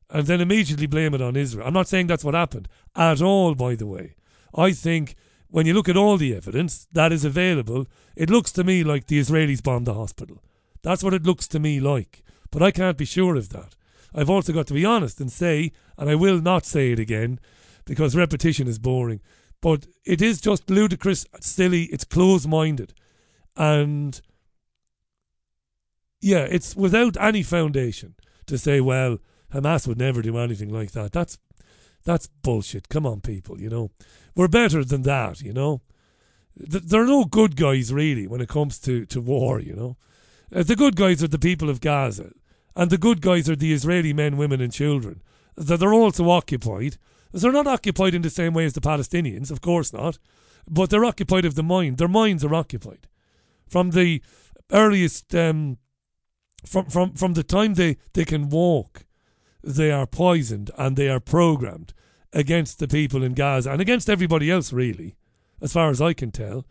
and then immediately blame it on Israel. I'm not saying that's what happened at all, by the way. I think when you look at all the evidence that is available, it looks to me like the Israelis bombed the hospital. That's what it looks to me like. But I can't be sure of that. I've also got to be honest and say, and I will not say it again, because repetition is boring, but it is just ludicrous, silly, it's close-minded. And, yeah, it's without any foundation to say, well, Hamas would never do anything like that. That's bullshit. Come on, people, you know. We're better than that, you know. There are no good guys, really, when it comes to war, you know. The good guys are the people of Gaza, and the good guys are the Israeli men, women and children. They're also occupied. They're not occupied in the same way as the Palestinians, of course not, but they're occupied of the mind. Their minds are occupied. From the earliest, from the time they can walk, they are poisoned and they are programmed against the people in Gaza and against everybody else, really, as far as I can tell.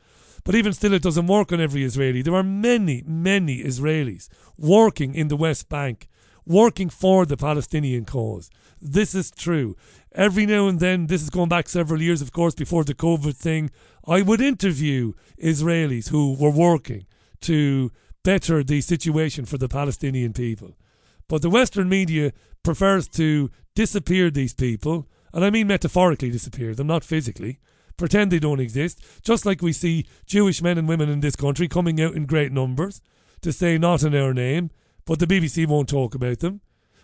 But even still, it doesn't work on every Israeli. There are many, many Israelis working in the West Bank, working for the Palestinian cause. This is true. Every now and then, this is going back several years, of course, before the COVID thing, I would interview Israelis who were working to better the situation for the Palestinian people. But the Western media prefers to disappear these people, and I mean metaphorically disappear them, not physically, pretend they don't exist, just like we see Jewish men and women in this country coming out in great numbers to say not in our name, but the BBC won't talk about them,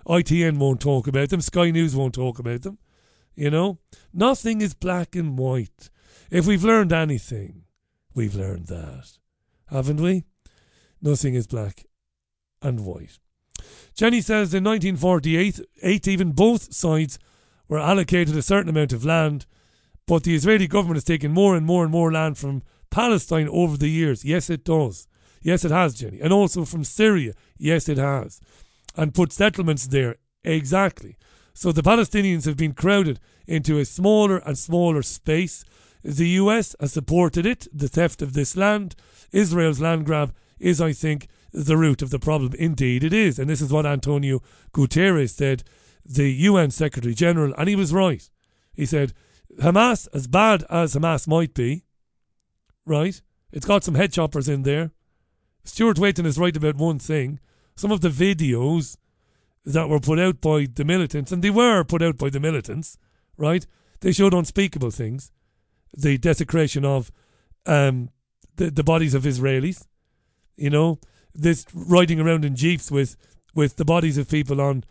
ITN won't talk about them, Sky News won't talk about them, you know. Nothing is black and white. If we've learned anything, we've learned that, haven't we? Nothing is black and white. Jenny says in 1948, even both sides were allocated a certain amount of land, but the Israeli government has taken more and more and more land from Palestine over the years. Yes, it does. Yes, it has, Jenny. And also from Syria. Yes, it has. And put settlements there. Exactly. So the Palestinians have been crowded into a smaller and smaller space. The US has supported it, the theft of this land. Israel's land grab is, I think, the root of the problem. Indeed, it is. And this is what Antonio Guterres said, the UN Secretary General, and he was right. He said, Hamas, as bad as Hamas might be, right? It's got some head choppers in there. Stuart Waiton is right about one thing. Some of the videos that were put out by the militants, and they were put out by the militants, right? They showed unspeakable things. The desecration of the bodies of Israelis, you know, this riding around in jeeps with the bodies of people on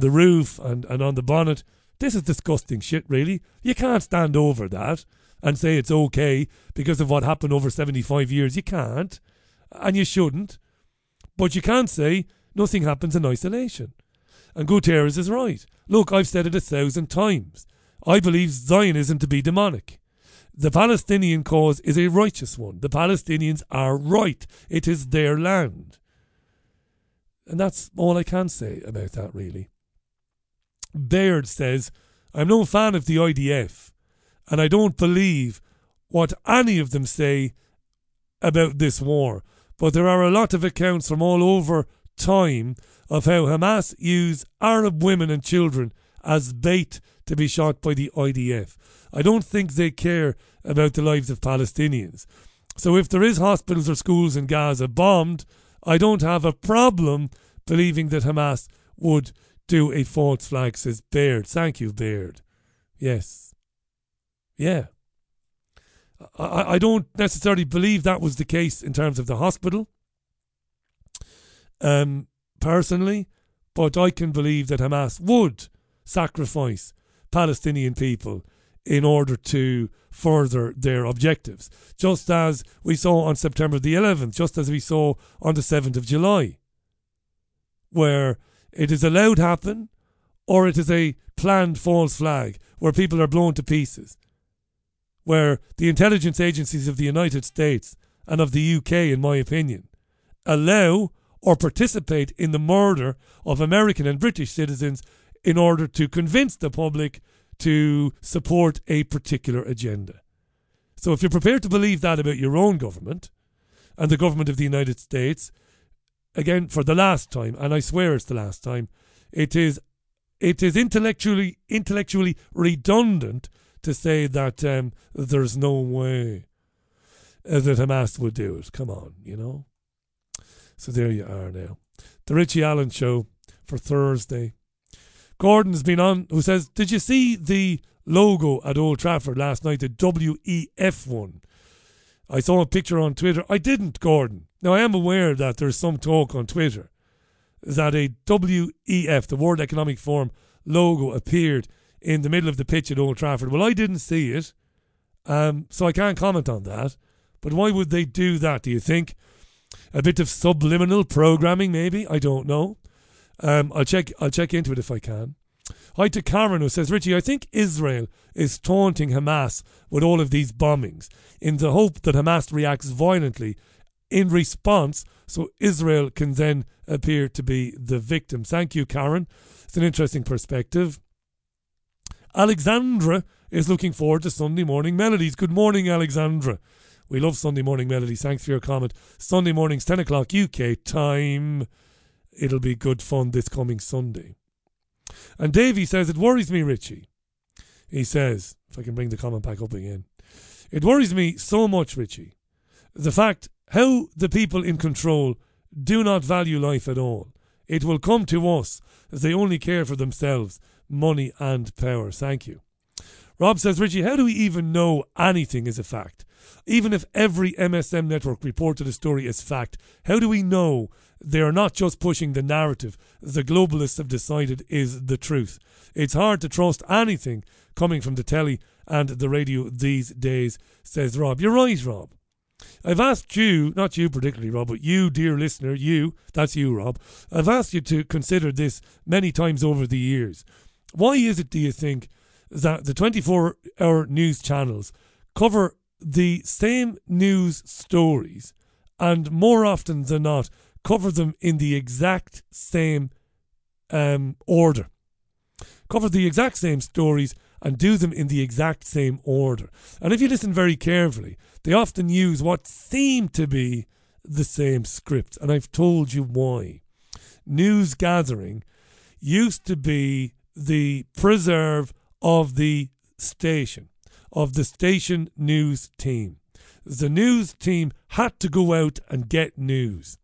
the roof and on the bonnet. This is disgusting shit, really. You can't stand over that and say it's okay because of what happened over 75 years. You can't. And you shouldn't. But you can't say nothing happens in isolation. And Guterres is right. Look, I've said it 1,000 times. I believe Zionism to be demonic. The Palestinian cause is a righteous one. The Palestinians are right. It is their land. And that's all I can say about that, really. Baird says, I'm no fan of the IDF, and I don't believe what any of them say about this war. But there are a lot of accounts from all over time of how Hamas use Arab women and children as bait to be shot by the IDF. I don't think they care about the lives of Palestinians. So if there is hospitals or schools in Gaza bombed, I don't have a problem believing that Hamas would do a false flag, says Baird. Thank you, Baird. Yes. Yeah. I don't necessarily believe that was the case in terms of the hospital, personally, but I can believe that Hamas would sacrifice Palestinian people in order to further their objectives, just as we saw on September the 11th, just as we saw on the 7th of July, where It is a loud happen, or it is a planned false flag where people are blown to pieces, where the intelligence agencies of the United States and of the UK, in my opinion, allow or participate in the murder of American and British citizens in order to convince the public to support a particular agenda. So if you're prepared to believe that about your own government and the government of the United States, again, for the last time, and I swear it's the last time, it is intellectually redundant to say that there's no way that Hamas would do it. Come on, you know. So there you are now. The Richie Allen Show for Thursday. Gordon's been on, who says, did you see the logo at Old Trafford last night, the WEF one? I saw a picture on Twitter. I didn't, Gordon. Now, I am aware that there's some talk on Twitter that a WEF, the World Economic Forum, logo appeared in the middle of the pitch at Old Trafford. Well, I didn't see it, so I can't comment on that. But why would they do that, do you think? A bit of subliminal programming, maybe? I don't know. I'll check into it if I can. Hi to Karen, who says, Richie, I think Israel is taunting Hamas with all of these bombings in the hope that Hamas reacts violently in response, so Israel can then appear to be the victim. Thank you, Karen. It's an interesting perspective. Alexandra is looking forward to Sunday Morning Melodies. Good morning, Alexandra. We love Sunday Morning Melodies. Thanks for your comment. Sunday mornings, 10 o'clock UK time. It'll be good fun this coming Sunday. And Davey says, it worries me, Richie. He says, if I can bring the comment back up again. It worries me so much, Richie, the fact how the people in control do not value life at all. It will come to us as they only care for themselves, money and power. Thank you. Rob says, Richie, how do we even know anything is a fact? Even if every MSM network reported a story as fact, how do we know they are not just pushing the narrative the globalists have decided is the truth? It's hard to trust anything coming from the telly and the radio these days, says Rob. You're right, Rob. I've asked you, not you particularly, Rob, but you, dear listener, you, that's you, Rob, I've asked you to consider this many times over the years. Why is it, do you think, that the 24-hour news channels cover the same news stories and more often than not cover them in the exact same order. Cover the exact same stories and do them in the exact same order. And if you listen very carefully, they often use what seem to be the same script. And I've told you why. News gathering used to be the preserve of the station, of the station news team. The news team had to go out and get news.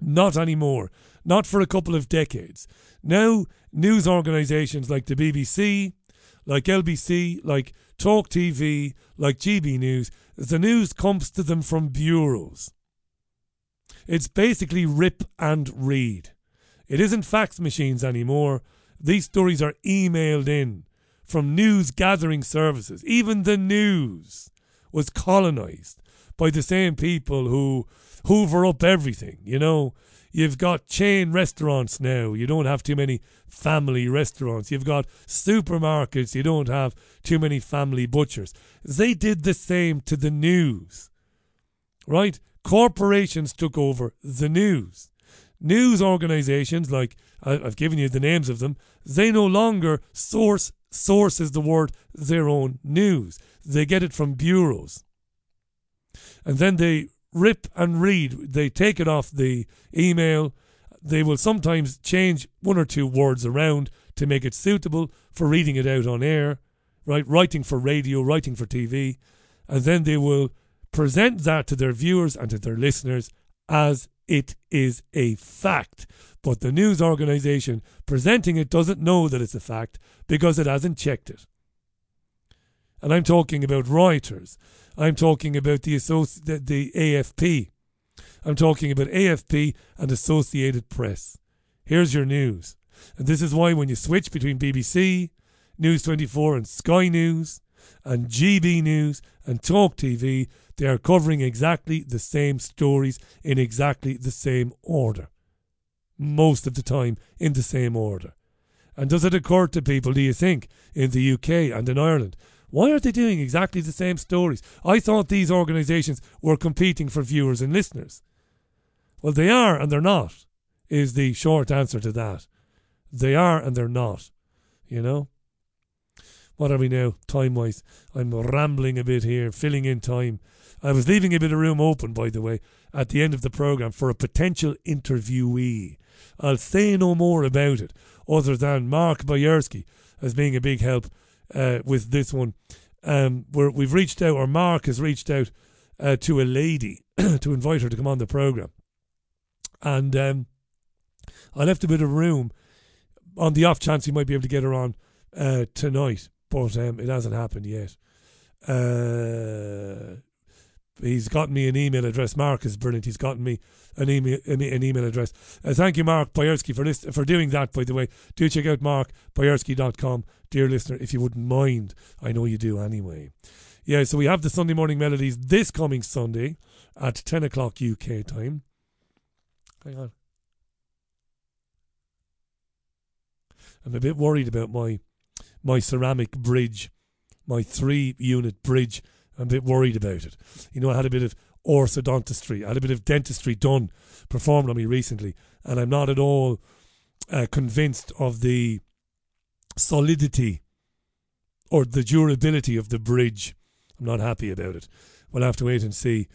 Not anymore. Not for a couple of decades. Now, news organisations like the BBC, like LBC, like Talk TV, like GB News, the news comes to them from bureaus. It's basically rip and read. It isn't fax machines anymore. These stories are emailed in from news gathering services. Even the news was colonised by the same people who hoover up everything, you know. You've got chain restaurants now. You don't have too many family restaurants. You've got supermarkets. You don't have too many family butchers. They did the same to the news, right? Corporations took over the news. News organisations, like I've given you the names of them, they no longer source is the word, their own news. They get it from bureaus. And then they rip and read. They take it off the email. They will sometimes change one or two words around to make it suitable for reading it out on air, right? Writing for radio, writing for TV. And then they will present that to their viewers and to their listeners as it is a fact. But the news organisation presenting it doesn't know that it's a fact because it hasn't checked it. And I'm talking about Reuters. I'm talking about the AFP. I'm talking about AFP and Associated Press. Here's your news. And this is why when you switch between BBC, News 24 and Sky News and GB News and Talk TV, they are covering exactly the same stories in exactly the same order. most of the time in the same order. And does it occur to people, do you think, in the UK and in Ireland, why aren't they doing exactly the same stories? I thought these organisations were competing for viewers and listeners. Well, they are and they're not, is the short answer to that. They are and they're not, you know. What are we now, time-wise? I'm rambling a bit here, filling in time. I was leaving a bit of room open, by the way, at the end of the programme for a potential interviewee. I'll say no more about it, other than Mark Boyerski as being a big help with this one. We've reached out, or Mark has reached out to a lady to invite her to come on the programme. And I left a bit of room on the off chance he might be able to get her on tonight, but it hasn't happened yet. He's gotten me an email address. Mark is brilliant. He's gotten me an email address. Thank you, Mark Boyerski, for doing that, by the way. Do check out markboyerski.com, dear listener, if you wouldn't mind. I know you do anyway. Yeah, so we have the Sunday Morning Melodies this coming Sunday at 10 o'clock UK time. Hang on. I'm a bit worried about my ceramic bridge, my 3-unit bridge. I'm a bit worried about it. You know, I had a bit of orthodontistry. I had a bit of dentistry done, performed on me recently. And I'm not at all convinced of the solidity or the durability of the bridge. I'm not happy about it. We'll have to wait and see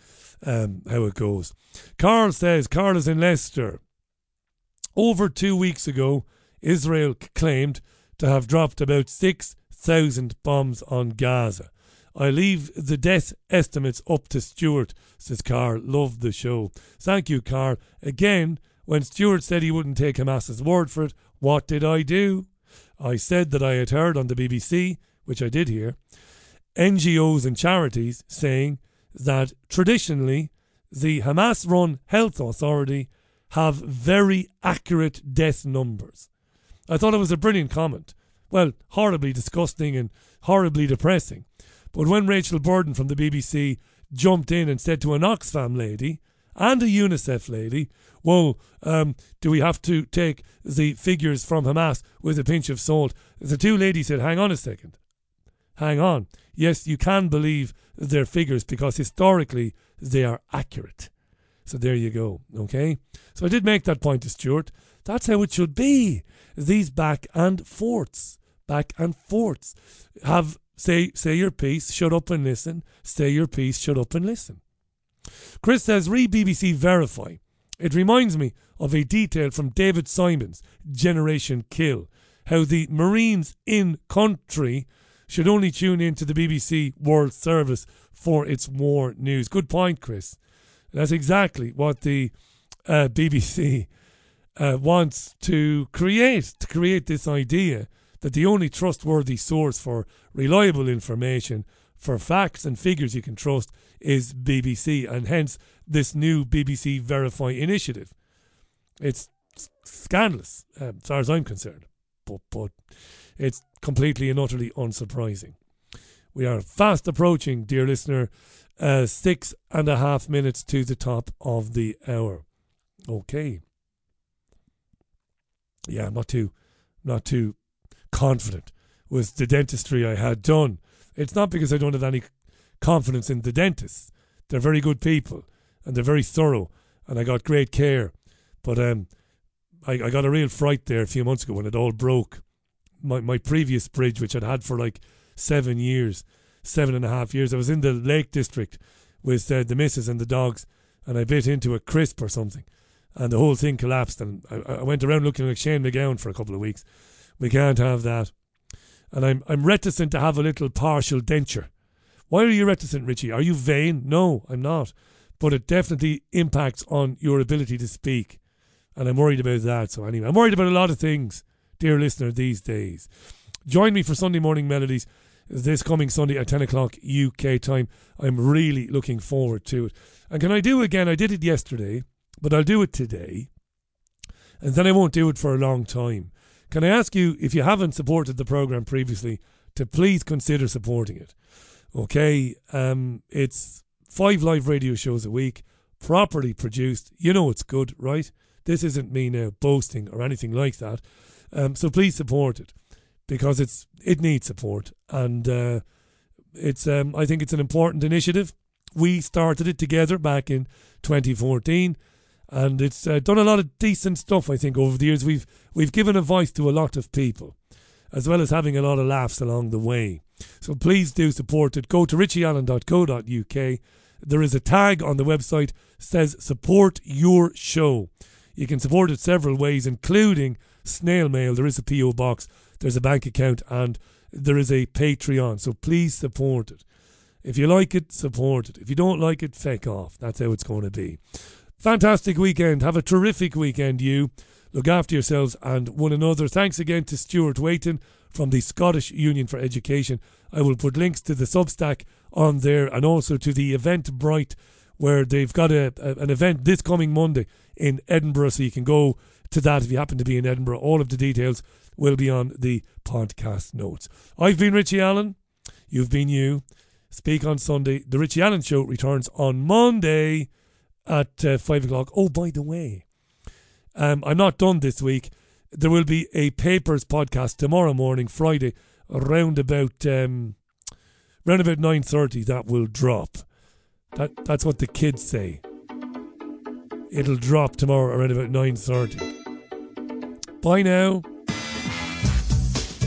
how it goes. Carl says, Carl is in Leicester. Over 2 weeks ago, Israel claimed to have dropped about 6,000 bombs on Gaza. I leave the death estimates up to Stuart, says Carl. Love the show. Thank you, Carl. Again, when Stuart said he wouldn't take Hamas's word for it, what did I do? I said that I had heard on the BBC, which I did hear, NGOs and charities saying that traditionally the Hamas-run health authority have very accurate death numbers. I thought it was a brilliant comment. Well, horribly disgusting and horribly depressing. But when Rachel Burden from the BBC jumped in and said to an Oxfam lady and a UNICEF lady, well, do we have to take the figures from Hamas with a pinch of salt? The two ladies said, hang on a second. Hang on. Yes, you can believe their figures because historically they are accurate. So there you go. Okay. So I did make that point to Stuart. That's how it should be. These back and forths have... Say your piece, shut up and listen. Say your piece, shut up and listen. Chris says, read BBC Verify. It reminds me of a detail from David Simon's Generation Kill, how the Marines in country should only tune in to the BBC World Service for its war news. Good point, Chris. That's exactly what the BBC wants to create this idea that the only trustworthy source for reliable information, for facts and figures you can trust, is BBC, and hence this new BBC Verify initiative. It's scandalous, as far as I'm concerned, but it's completely and utterly unsurprising. We are fast approaching, dear listener, 6.5 minutes to the top of the hour. Okay. Yeah, not too confident with the dentistry I had done. It's not because I don't have any confidence in the dentists. They're very good people and they're very thorough and I got great care, but I got a real fright there a few months ago when it all broke. My previous bridge, which I'd had for like 7.5 years, I was in the Lake District with the missus and the dogs, and I bit into a crisp or something and the whole thing collapsed, and I went around looking like Shane McGowan for a couple of weeks. We can't have that. And I'm reticent to have a little partial denture. Why are you reticent, Richie? Are you vain? No, I'm not. But it definitely impacts on your ability to speak. And I'm worried about that. So anyway, I'm worried about a lot of things, dear listener, these days. Join me for Sunday Morning Melodies this coming Sunday at 10 o'clock UK time. I'm really looking forward to it. And can I do again? I did it yesterday, but I'll do it today. And then I won't do it for a long time. Can I ask you, if you haven't supported the programme previously, to please consider supporting it? Okay, it's 5 live radio shows a week, properly produced. You know it's good, right? This isn't me now boasting or anything like that. So please support it, because it needs support, and I think it's an important initiative. We started it together back in 2014, and it's done a lot of decent stuff. I think over the years we've given a voice to a lot of people, as well as having a lot of laughs along the way. So please do support it. Go to RichieAllen.co.uk. There is a tag on the website that says support your show. You can support it several ways, including snail mail. There is a P.O. box, there's a bank account, and there is a Patreon. So please support it. If you like it, support it. If you don't like it, feck off. That's how it's going to be. Fantastic weekend. Have a terrific weekend, you. Look after yourselves and one another. Thanks again to Stuart Waiton from the Scottish Union for Education. I will put links to the Substack on there, and also to the Eventbrite, where they've got an event this coming Monday in Edinburgh, so you can go to that if you happen to be in Edinburgh. All of the details will be on the podcast notes. I've been Richie Allen. You've been you. Speak on Sunday. The Richie Allen Show returns on Monday at 5 o'clock. Oh, by the way, I'm not done this week. There will be a papers podcast tomorrow morning, Friday, around about 9:30. That will drop. That's what the kids say. It'll drop tomorrow around about 9:30. Bye now.